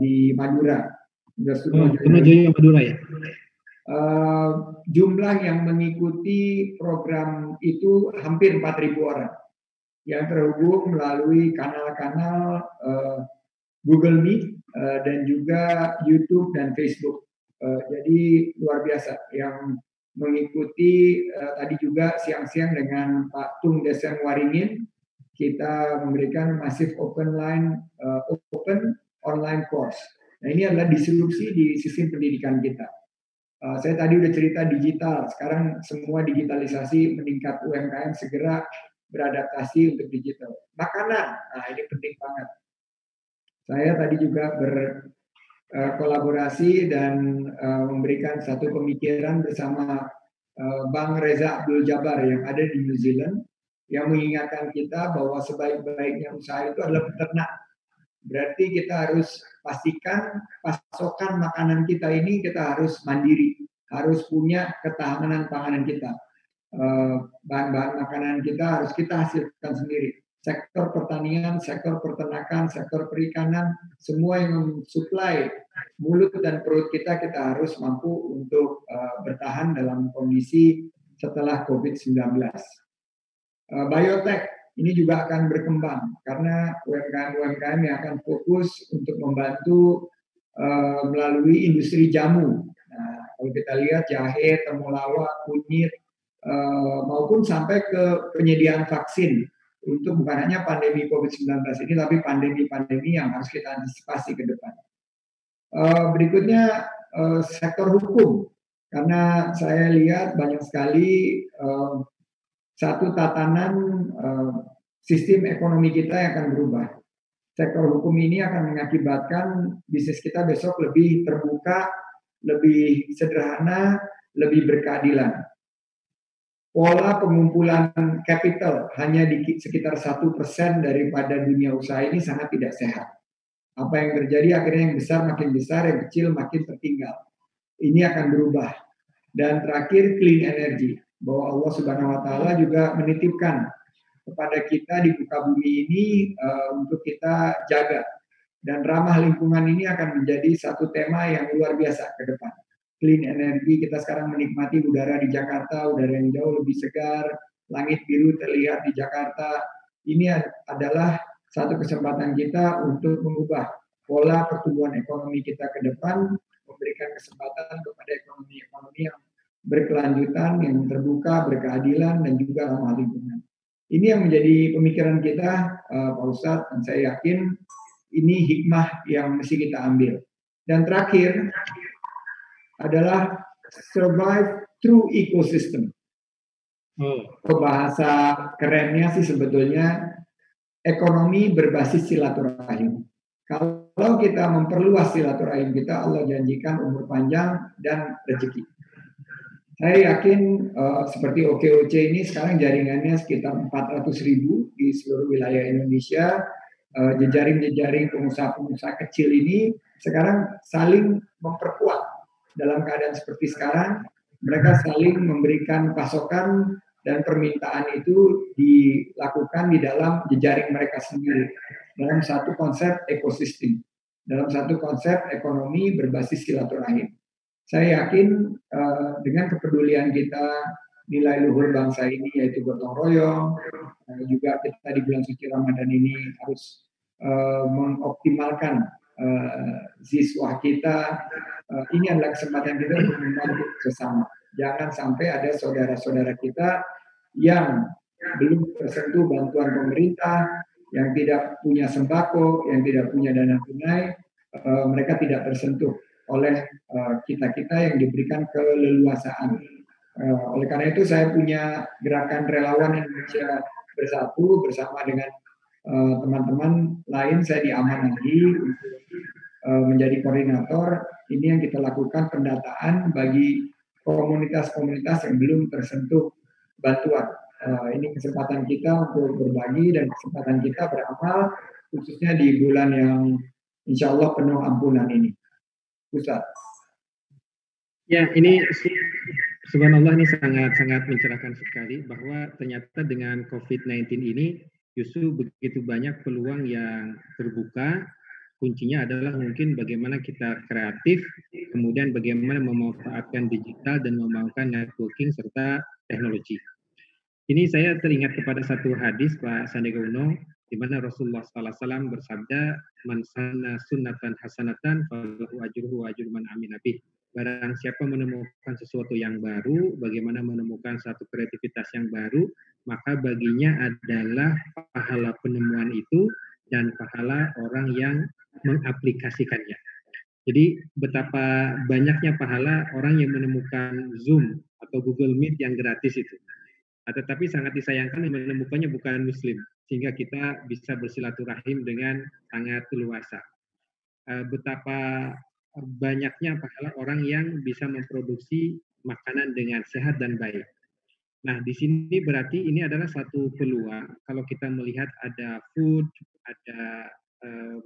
di Madura. Trunojoyo Madura ya. Jumlah yang mengikuti program itu hampir 4.000 orang yang terhubung melalui kanal-kanal Google Meet dan juga YouTube dan Facebook. Jadi luar biasa yang mengikuti tadi juga siang-siang dengan Pak Tung Deseng Waringin, kita memberikan masif open online course. Nah ini adalah disrupsi di sistem pendidikan kita. Saya tadi udah cerita digital, sekarang semua digitalisasi meningkat, UMKM segera beradaptasi untuk digital. Makanan, nah ini penting banget. Saya tadi juga berkolaborasi dan memberikan satu pemikiran bersama Bang Reza Abdul Jabar yang ada di New Zealand yang mengingatkan kita bahwa sebaik-baiknya usaha itu adalah peternak. Berarti kita harus pastikan pasokan makanan kita ini kita harus mandiri, harus punya ketahanan panganan kita. Bahan-bahan makanan kita harus kita hasilkan sendiri. Sektor pertanian, sektor peternakan, sektor perikanan, semua yang mensuplai mulut dan perut kita, kita harus mampu untuk bertahan dalam kondisi setelah COVID-19. Biotech ini juga akan berkembang karena UMKM-UMKM yang akan fokus untuk membantu melalui industri jamu. Nah, kalau kita lihat jahe, temulawak, kunyit, maupun sampai ke penyediaan vaksin. Untuk bukan hanya pandemi COVID-19 ini, tapi pandemi-pandemi yang harus kita antisipasi ke depan. Berikutnya, sektor hukum. Karena saya lihat banyak sekali satu tatanan sistem ekonomi kita yang akan berubah. Sektor hukum ini akan mengakibatkan bisnis kita besok lebih terbuka, lebih sederhana, lebih berkeadilan. Pola pengumpulan capital hanya di sekitar 1% daripada dunia usaha ini sangat tidak sehat. Apa yang terjadi akhirnya yang besar makin besar, yang kecil makin tertinggal. Ini akan berubah. Dan terakhir clean energy, bahwa Allah Subhanahu Wa Taala juga menitipkan kepada kita di muka bumi ini untuk kita jaga. Dan ramah lingkungan ini akan menjadi satu tema yang luar biasa ke depan. Clean energy, kita sekarang menikmati udara di Jakarta, udara yang jauh lebih segar, langit biru terlihat di Jakarta. Ini adalah satu kesempatan kita untuk mengubah pola pertumbuhan ekonomi kita ke depan, memberikan kesempatan kepada ekonomi-ekonomi yang berkelanjutan, yang terbuka, berkeadilan, dan juga ramah lingkungan. Ini yang menjadi pemikiran kita, Pak Ustadz, dan saya yakin ini hikmah yang mesti kita ambil. Dan terakhir, adalah survive through ecosystem. Bahasa kerennya sih sebetulnya ekonomi berbasis silaturahim. Kalau kita memperluas silaturahim kita, Allah janjikan umur panjang dan rezeki. Saya yakin seperti OKOC ini sekarang jaringannya sekitar 400.000 di seluruh wilayah Indonesia. Jejaring-jejaring pengusaha-pengusaha kecil ini sekarang saling memperkuat. Dalam keadaan seperti sekarang, mereka saling memberikan pasokan dan permintaan itu dilakukan di dalam jejaring mereka sendiri. Dalam satu konsep ekosistem. Dalam satu konsep ekonomi berbasis silaturahim. Saya yakin dengan kepedulian kita, nilai luhur bangsa ini, yaitu gotong royong. Juga kita di bulan suci Ramadan ini harus mengoptimalkan ziswah kita. Ini adalah kesempatan kita untuk membantu sesama. Jangan sampai ada saudara-saudara kita yang belum tersentuh bantuan pemerintah, yang tidak punya sembako, yang tidak punya dana tunai, mereka tidak tersentuh oleh kita-kita yang diberikan keleluasaan. Oleh karena itu saya punya gerakan relawan Indonesia Bersatu bersama dengan teman-teman lain. Saya diamanahi untuk menjadi koordinator. Ini yang kita lakukan pendataan bagi komunitas-komunitas yang belum tersentuh bantuan. Ini kesempatan kita untuk berbagi dan kesempatan kita beramal, khususnya di bulan yang insya Allah penuh ampunan ini. Ustaz. Ya, ini subhanallah, ini sangat-sangat mencerahkan sekali bahwa ternyata dengan COVID-19 ini justru begitu banyak peluang yang terbuka. Kuncinya adalah mungkin bagaimana kita kreatif, kemudian bagaimana memanfaatkan digital dan memanfaatkan networking serta teknologi. Ini saya teringat kepada satu hadis Pak Sandiaga Uno, di mana Rasulullah SAW bersabda, "Man sanna sunnatan hasanatan falahu ajruhu wa ajru man amila bihi." Barang siapa menemukan sesuatu yang baru, bagaimana menemukan satu kreativitas yang baru, maka baginya adalah pahala penemuan itu dan pahala orang yang mengaplikasikannya. Jadi betapa banyaknya pahala orang yang menemukan Zoom atau Google Meet yang gratis itu. Tetapi sangat disayangkan menemukannya bukan Muslim, sehingga kita bisa bersilaturahim dengan sangat luasa. Betapa banyaknya pahala orang yang bisa memproduksi makanan dengan sehat dan baik. Nah, di sini berarti ini adalah satu peluang. Kalau kita melihat ada food, ada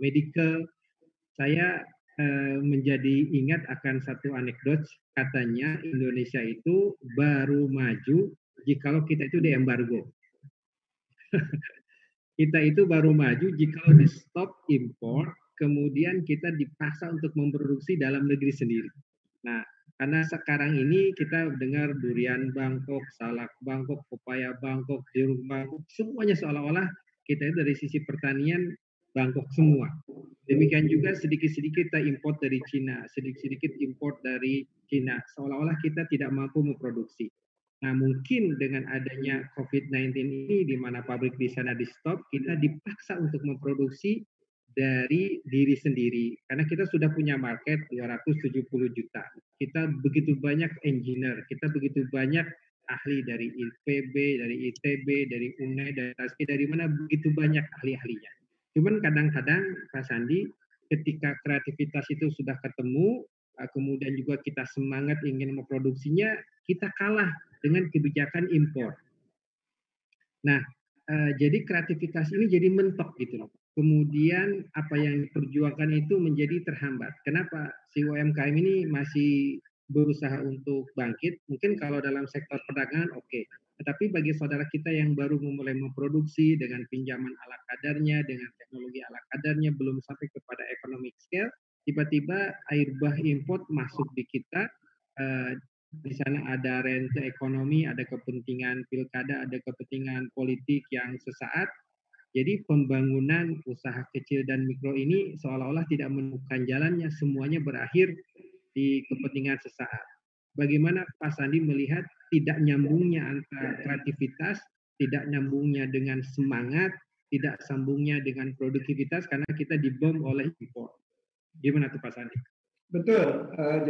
medical, saya menjadi ingat akan satu anekdot. Katanya Indonesia itu baru maju jikalau kita itu di embargo. Kita itu baru maju jikalau di stop import, kemudian kita dipaksa untuk memproduksi dalam negeri sendiri. Nah, karena sekarang ini kita dengar durian Bangkok, salak Bangkok, pepaya Bangkok, jeruk Bangkok, semuanya seolah-olah kita dari sisi pertanian Bangkok semua. Demikian juga sedikit-sedikit kita import dari Cina, sedikit-sedikit import dari China, seolah-olah kita tidak mampu memproduksi. Nah, mungkin dengan adanya COVID-19 ini, di mana pabrik di sana di stop, kita dipaksa untuk memproduksi dari diri sendiri, karena kita sudah punya market 270 juta. Kita begitu banyak engineer, kita begitu banyak ahli dari IPB, dari ITB, dari UNAI, dari Taskia, dari mana begitu banyak ahli-ahlinya. Cuman kadang-kadang Pak Sandi, ketika kreativitas itu sudah ketemu, kemudian juga kita semangat ingin memproduksinya, kita kalah dengan kebijakan impor. Nah, jadi kreativitas ini jadi mentok gitu loh. Kemudian apa yang diperjuangkan itu menjadi terhambat. Kenapa? Si UMKM ini masih berusaha untuk bangkit. Mungkin kalau dalam sektor perdagangan oke. Tetapi bagi saudara kita yang baru memulai memproduksi dengan pinjaman ala kadarnya, dengan teknologi ala kadarnya, belum sampai kepada economic scale, tiba-tiba air bah import masuk di kita. Di sana ada rente ekonomi, ada kepentingan pilkada, ada kepentingan politik yang sesaat. Jadi pembangunan usaha kecil dan mikro ini seolah-olah tidak menemukan jalannya, semuanya berakhir di kepentingan sesaat. Bagaimana Pak Sandi melihat tidak nyambungnya antara kreativitas, tidak nyambungnya dengan semangat, tidak sambungnya dengan produktivitas karena kita dibom oleh impor. Gimana tuh Pak Sandi? Betul.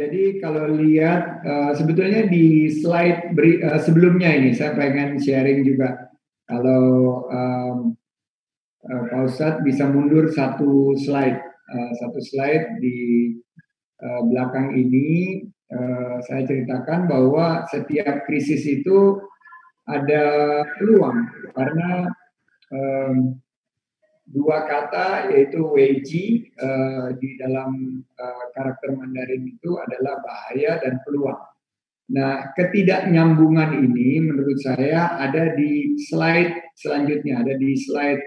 Jadi kalau lihat sebetulnya di slide sebelumnya ini saya pengen sharing juga. Kalau Pak Ustadz bisa mundur satu slide di belakang ini, saya ceritakan bahwa setiap krisis itu ada peluang karena dua kata yaitu weiji di dalam karakter Mandarin itu adalah bahaya dan peluang. Nah, ketidaknyambungan ini menurut saya ada di slide selanjutnya, ada di slide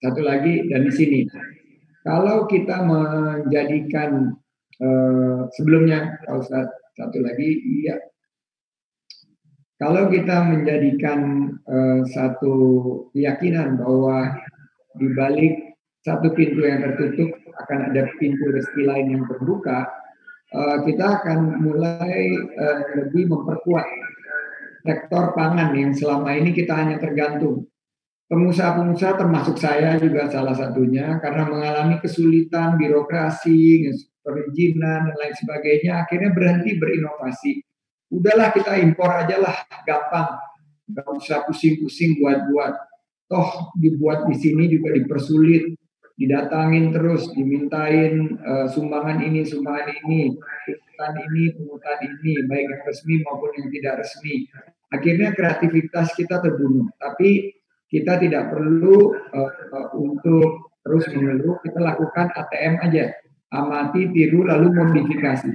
satu lagi dan di sini. Kalau kita menjadikan sebelumnya, kalau saya Satu lagi, iya. Kalau kita menjadikan satu keyakinan bahwa di balik satu pintu yang tertutup akan ada pintu rezeki lain yang terbuka, kita akan mulai lebih memperkuat sektor pangan yang selama ini kita hanya tergantung. Pengusaha-pengusaha termasuk saya juga salah satunya, karena mengalami kesulitan birokrasi, perizinan, dan lain sebagainya, akhirnya berhenti berinovasi. Udahlah kita impor aja lah, gampang. Nggak usah pusing-pusing buat-buat. Toh dibuat di sini juga dipersulit, didatangin terus, dimintain sumbangan ini, sumbangan ini, pungutan ini, pungutan ini, baik yang resmi maupun yang tidak resmi. Akhirnya kreativitas kita terbunuh, tapi kita tidak perlu untuk terus mengeluh, kita lakukan ATM aja. Amati, tiru, lalu modifikasi.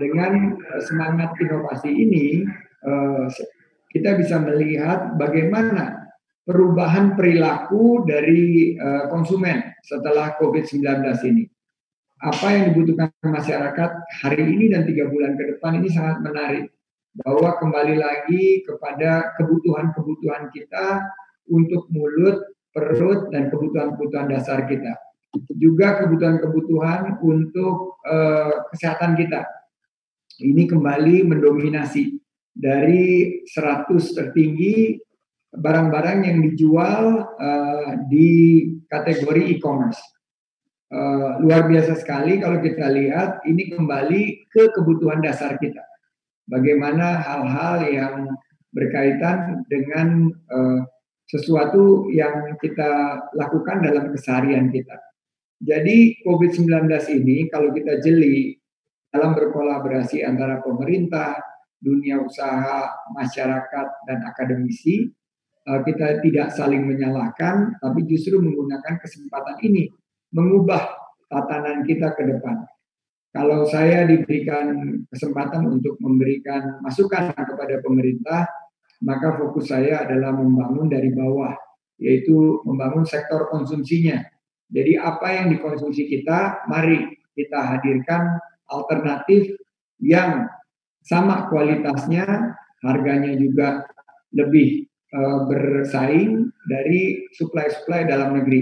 Dengan semangat inovasi ini, kita bisa melihat bagaimana perubahan perilaku dari konsumen setelah COVID-19 ini. Apa yang dibutuhkan masyarakat hari ini dan 3 bulan ke depan ini sangat menarik. Bahwa kembali lagi kepada kebutuhan-kebutuhan kita, untuk mulut, perut, dan kebutuhan-kebutuhan dasar kita. Juga kebutuhan-kebutuhan untuk kesehatan kita. Ini kembali mendominasi. Dari 100 tertinggi, barang-barang yang dijual di kategori e-commerce. Luar biasa sekali kalau kita lihat, ini kembali ke kebutuhan dasar kita. Bagaimana hal-hal yang berkaitan dengan sesuatu yang kita lakukan dalam keseharian kita. Jadi COVID-19 ini kalau kita jeli dalam berkolaborasi antara pemerintah, dunia usaha, masyarakat, dan akademisi, kita tidak saling menyalahkan, tapi justru menggunakan kesempatan ini, mengubah tatanan kita ke depan. Kalau saya diberikan kesempatan untuk memberikan masukan kepada pemerintah, maka fokus saya adalah membangun dari bawah, yaitu membangun sektor konsumsinya. Jadi apa yang dikonsumsi kita, mari kita hadirkan alternatif yang sama kualitasnya, harganya juga lebih bersaing dari suplai-suplai dalam negeri.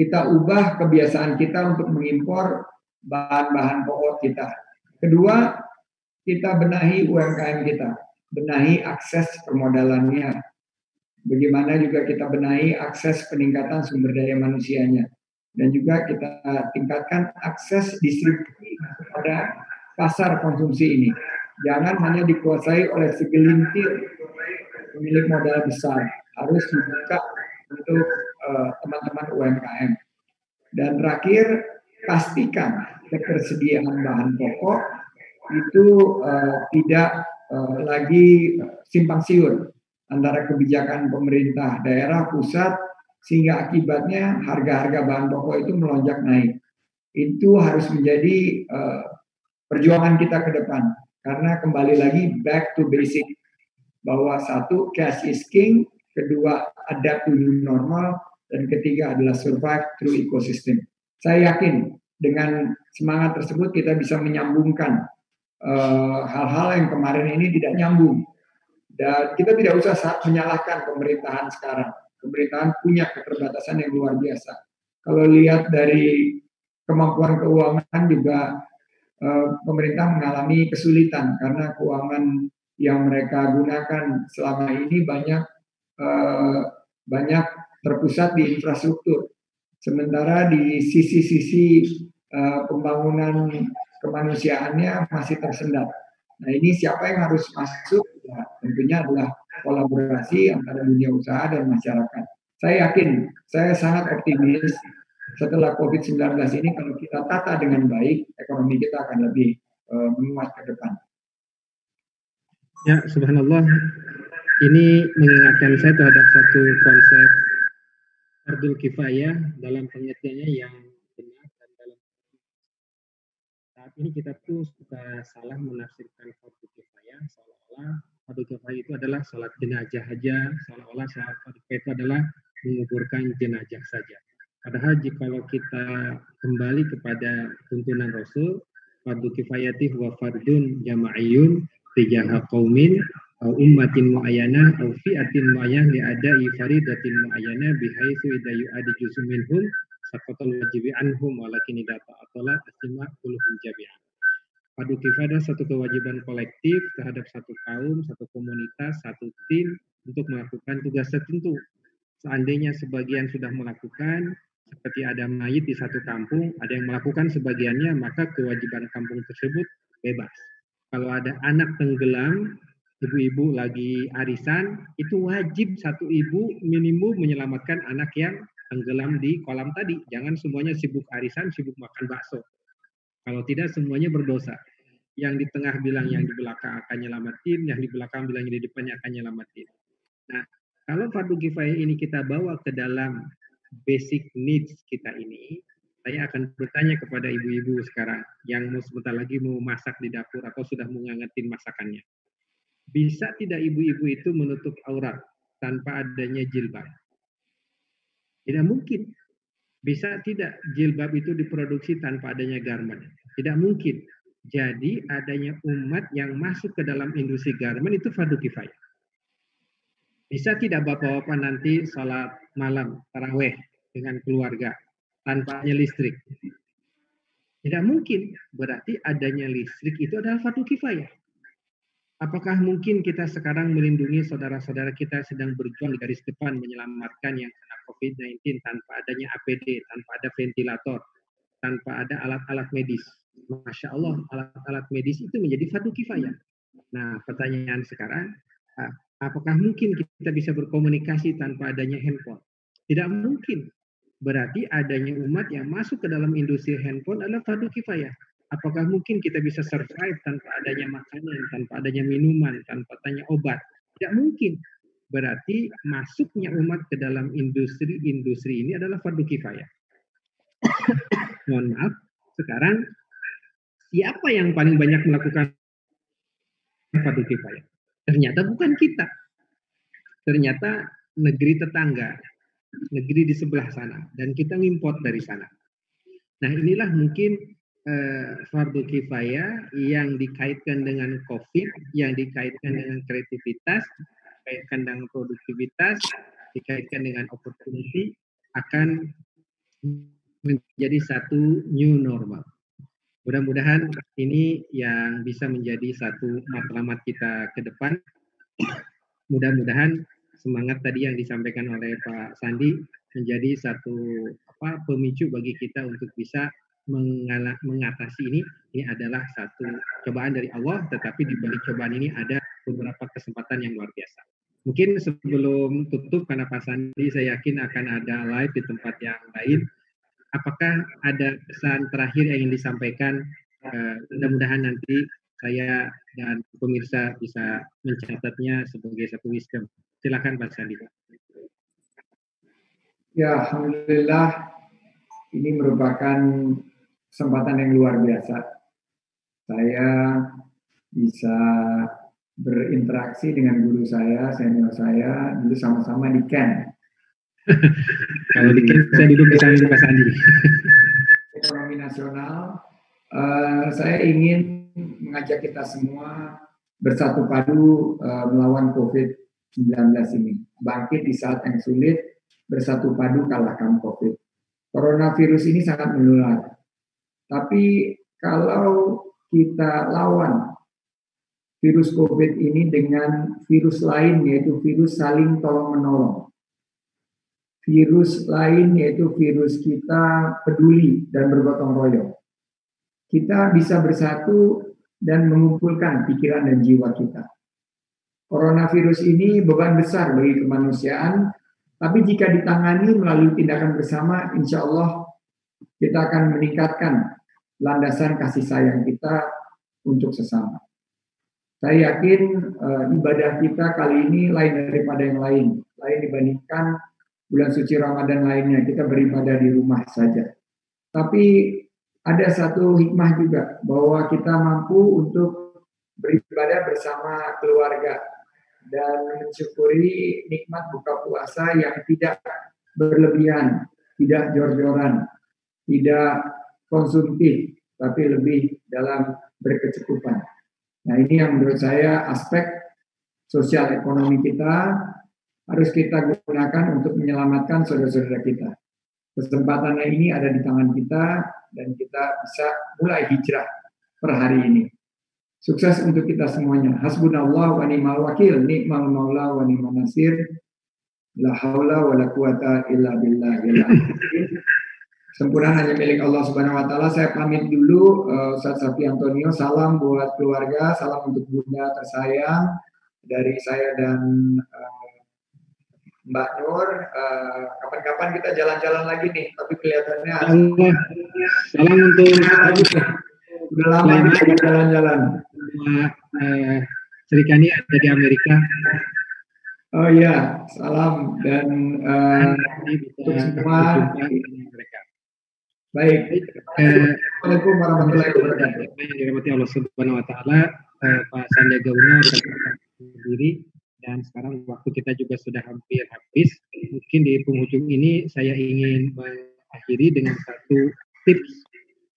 Kita ubah kebiasaan kita untuk mengimpor bahan-bahan pokok kita. Kedua, kita benahi UMKM kita. Benahi akses permodalannya, bagaimana juga kita benahi akses peningkatan sumber daya manusianya, dan juga kita tingkatkan akses distribusi pada pasar konsumsi ini. Jangan hanya dikuasai oleh segelintir pemilik modal besar, harus dibuka untuk teman-teman UMKM. Dan terakhir, pastikan ketersediaan bahan pokok itu tidak lagi simpang siur antara kebijakan pemerintah daerah pusat, sehingga akibatnya harga-harga bahan pokok itu melonjak naik. Itu harus menjadi perjuangan kita ke depan, karena kembali lagi back to basic, bahwa satu, cash is king, kedua, adapt to new normal, dan ketiga adalah survive through ecosystem. Saya yakin dengan semangat tersebut kita bisa menyambungkan hal-hal yang kemarin ini tidak nyambung, dan kita tidak usah menyalahkan pemerintahan sekarang. Pemerintahan punya keterbatasan yang luar biasa. Kalau lihat dari kemampuan keuangan juga, pemerintah mengalami kesulitan karena keuangan yang mereka gunakan selama ini banyak terpusat di infrastruktur, sementara di sisi-sisi pembangunan kemanusiaannya masih tersendat. Nah ini siapa yang harus masuk? Nah, tentunya adalah kolaborasi antara dunia usaha dan masyarakat. Saya yakin, saya sangat optimis setelah COVID-19 ini kalau kita tata dengan baik, ekonomi kita akan lebih menguat ke depan. Ya, subhanallah. Ini mengingatkan saya terhadap satu konsep fardul kifayah dalam pengertiannya yang saat ini kita tuh suka salah menafsirkan fardhu kifayah, seolah-olah fardhu kifayah itu adalah sholat jenazah saja, seolah-olah sholat fardhu kifayah itu adalah menguburkan jenazah saja. Padahal jika kita kembali kepada tuntunan Rasul, fardu kifayatih wa fardun jama'iyun rijaha qaumin au ummatin mu'ayyana au fi'atin mu'ayyan li adai faridatin mu'ayyana bihaitsu idza yu'adi juz'un minhum saqatal wajibi anhum walakin idza ta'atala asma kulluhum jami'an. Fardu kifayah satu kewajiban kolektif terhadap satu kaum, satu komunitas, satu tim untuk melakukan tugas tertentu. Seandainya sebagian sudah melakukan, seperti ada mayit di satu kampung, ada yang melakukan sebagiannya, maka kewajiban kampung tersebut bebas. Kalau ada anak tenggelam, ibu-ibu lagi arisan, itu wajib satu ibu minimum menyelamatkan anak yang tenggelam di kolam tadi. Jangan semuanya sibuk arisan, sibuk makan bakso. Kalau tidak, semuanya berdosa. Yang di tengah bilang yang di belakang akan nyelamatin, yang di belakang bilang yang di depannya akan nyelamatin. Nah, kalau fardu kifayah ini kita bawa ke dalam basic needs kita ini, saya akan bertanya kepada ibu-ibu sekarang yang mau sebentar lagi mau masak di dapur atau sudah mengangetin masakannya. Bisa tidak ibu-ibu itu menutup aurat tanpa adanya jilbab? Tidak mungkin. Bisa tidak jilbab itu diproduksi tanpa adanya garment? Tidak mungkin. Jadi adanya umat yang masuk ke dalam industri garment itu fardu kifayah. Bisa tidak bapak-bapak nanti sholat malam taraweh dengan keluarga tanpa adanya listrik? Tidak mungkin. Berarti adanya listrik itu adalah fardu kifayah. Apakah mungkin kita sekarang melindungi saudara-saudara kita sedang berjuang di garis depan menyelamatkan yang kena COVID-19 tanpa adanya APD, tanpa ada ventilator, tanpa ada alat-alat medis? Masya Allah, alat-alat medis itu menjadi fardu kifayah. Nah, pertanyaan sekarang, apakah mungkin kita bisa berkomunikasi tanpa adanya handphone? Tidak mungkin. Berarti adanya umat yang masuk ke dalam industri handphone adalah fardu kifayah. Apakah mungkin kita bisa survive tanpa adanya makanan, tanpa adanya minuman, tanpa adanya obat? Tidak mungkin. Berarti masuknya umat ke dalam industri ini adalah fardu kifayah. Mohon maaf. Sekarang, siapa yang paling banyak melakukan fardu kifayah? Ternyata bukan kita. Ternyata negeri tetangga, negeri di sebelah sana. Dan kita ngimport dari sana. Nah, inilah mungkin fardu kifayah yang dikaitkan dengan COVID, yang dikaitkan dengan kreativitas, dikaitkan dengan produktivitas, dikaitkan dengan opportunity, akan menjadi satu new normal. Mudah-mudahan ini yang bisa menjadi satu matlamat kita ke depan. Mudah-mudahan semangat tadi yang disampaikan oleh Pak Sandi menjadi satu pemicu bagi kita untuk bisa mengatasi ini. Ini adalah satu cobaan dari Allah, tetapi di balik cobaan ini ada beberapa kesempatan yang luar biasa. Mungkin sebelum tutup, karena Pak Sandi saya yakin akan ada live di tempat yang lain, apakah ada pesan terakhir yang ingin disampaikan? Mudah-mudahan nanti saya dan pemirsa bisa mencatatnya sebagai satu wisdom. Silakan Pak Sandi. Ya, alhamdulillah ini merupakan kesempatan yang luar biasa. Saya bisa berinteraksi dengan guru saya, senior saya, dulu sama-sama di Ken. Kalau di Ken, saya duduk di sana Pak Sandi. Ekonomi nasional, saya ingin mengajak kita semua bersatu padu melawan COVID-19 ini. Bangkit di saat yang sulit, bersatu padu kalahkan COVID. Coronavirus ini sangat menular. Tapi kalau kita lawan virus COVID ini dengan virus lain, yaitu virus saling tolong-menolong. Virus lain yaitu virus kita peduli dan bergotong royong. Kita bisa bersatu dan mengumpulkan pikiran dan jiwa kita. Coronavirus ini beban besar bagi kemanusiaan, tapi jika ditangani melalui tindakan bersama, insya Allah kita akan meningkatkan landasan kasih sayang kita untuk sesama. Saya yakin ibadah kita kali ini lain daripada yang lain. Lain dibandingkan bulan suci Ramadan lainnya, kita beribadah di rumah saja. Tapi ada satu hikmah juga, bahwa kita mampu untuk beribadah bersama keluarga dan mensyukuri nikmat buka puasa yang tidak berlebihan, tidak jor-joran, tidak konsumtif, tapi lebih dalam berkecukupan. Nah, ini yang menurut saya aspek sosial ekonomi kita harus kita gunakan untuk menyelamatkan saudara-saudara kita. Kesempatannya ini ada di tangan kita dan kita bisa mulai hijrah per hari ini. Sukses untuk kita semuanya. Hasbunallah wa ni'mal wakil, ni'mal maula wa ni'man nasir. La haula wa la quwata illa billahil azim. Sempurna hanya milik Allah Subhanahu wa taala. Saya pamit dulu, Syafii Antonio. Salam buat keluarga, salam untuk bunda tersayang dari saya dan Mbak Nur. Kapan-kapan kita jalan-jalan lagi nih, tapi kelihatannya salam untuk udah lama kita jalan-jalan. Sri Kani ada di Amerika. Oh iya, salam dan untuk semua. Baik. Assalamualaikum warahmatullahi wabarakatuh. Dirahmati Allah Subhanahu wa taala, Pak Sandiaga Uno sendiri, dan sekarang waktu kita juga sudah hampir habis. Mungkin di penghujung ini saya ingin mengakhiri dengan satu tips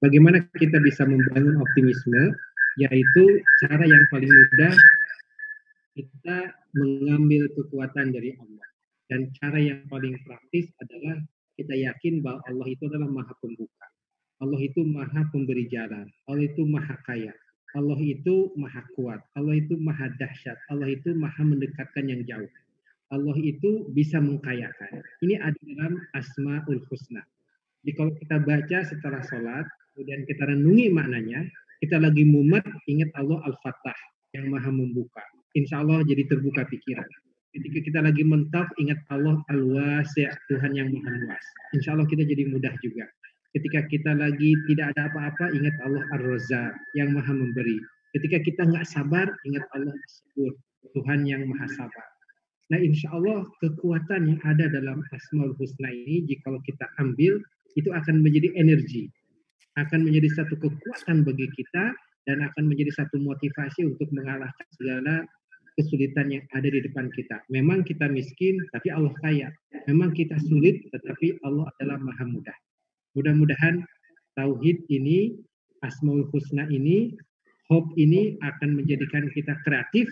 bagaimana kita bisa membangun optimisme, yaitu cara yang paling mudah kita mengambil kekuatan dari Allah. Dan cara yang paling praktis adalah kita yakin bahwa Allah itu adalah maha pembuka. Allah itu maha pemberi jalan. Allah itu maha kaya. Allah itu maha kuat. Allah itu maha dahsyat. Allah itu maha mendekatkan yang jauh. Allah itu bisa mengkayakan. Ini ada dalam Asmaul Husna. Jadi kalau kita baca setelah sholat, kemudian kita renungi maknanya, kita lagi mumet, ingat Allah Al-Fattah, yang maha membuka. Insya Allah jadi terbuka pikiran. Ketika kita lagi mentaf, ingat Allah Al-Wasi', Tuhan yang maha luas. Insya Allah kita jadi mudah juga. Ketika kita lagi tidak ada apa-apa, ingat Allah Ar-Razzaq, yang maha memberi. Ketika kita nggak sabar, ingat Allah As-Sabur, Tuhan yang maha sabar. Nah, insya Allah kekuatan yang ada dalam Asmaul Husna ini, jika kita ambil, itu akan menjadi energi, akan menjadi satu kekuatan bagi kita, dan akan menjadi satu motivasi untuk mengalahkan segala kesulitan yang ada di depan kita. Memang kita miskin, tapi Allah kaya. Memang kita sulit, tetapi Allah adalah maha mudah. Mudah-mudahan tauhid ini, Asmaul Husna ini, hope ini akan menjadikan kita kreatif,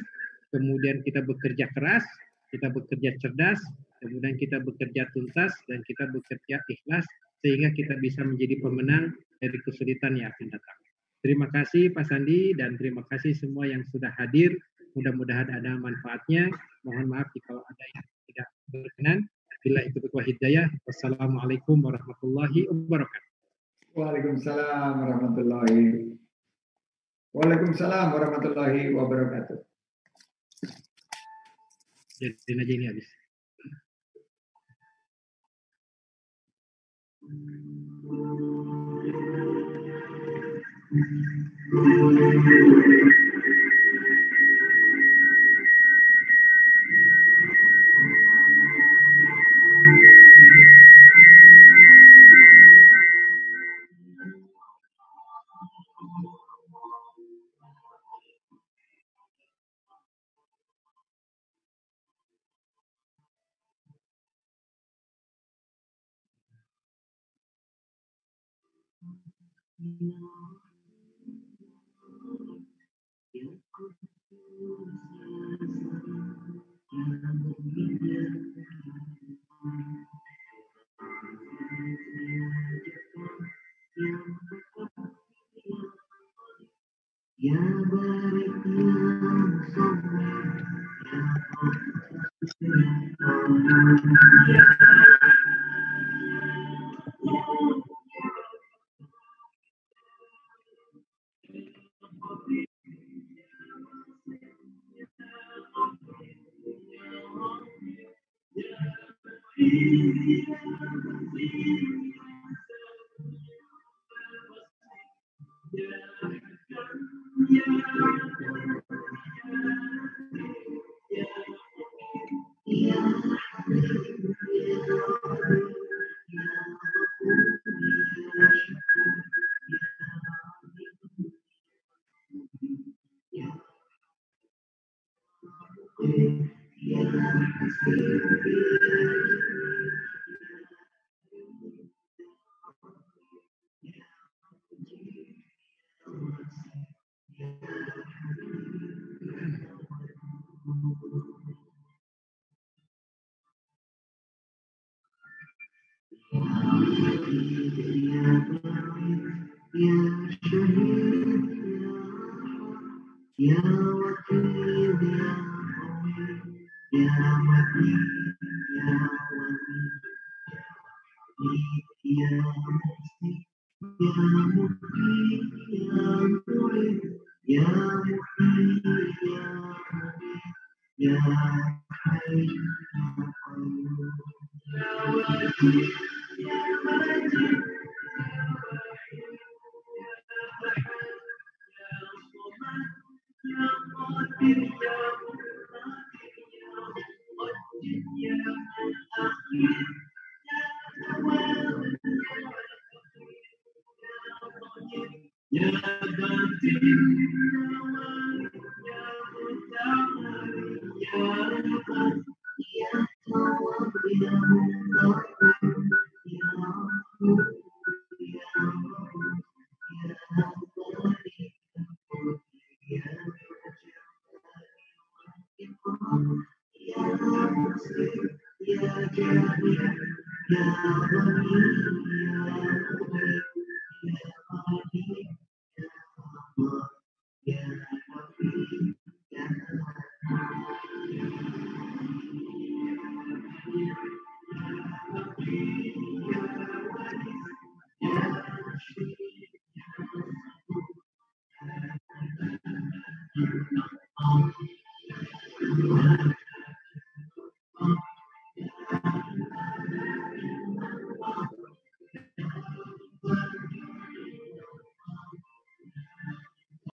kemudian kita bekerja keras, kita bekerja cerdas, kemudian kita bekerja tuntas, dan kita bekerja ikhlas, sehingga kita bisa menjadi pemenang dari kesulitan yang akan datang. Terima kasih Pak Sandi, dan terima kasih semua yang sudah hadir. Mudah-mudahan ada manfaatnya. Mohon maaf jika ada yang tidak berkenan. Bila itu berkuah hidayah. Wassalamualaikum warahmatullahi wabarakatuh. Waalaikumsalam warahmatullahi wabarakatuh. Waalaikumsalam warahmatullahi wabarakatuh. Jadi aja ini habis.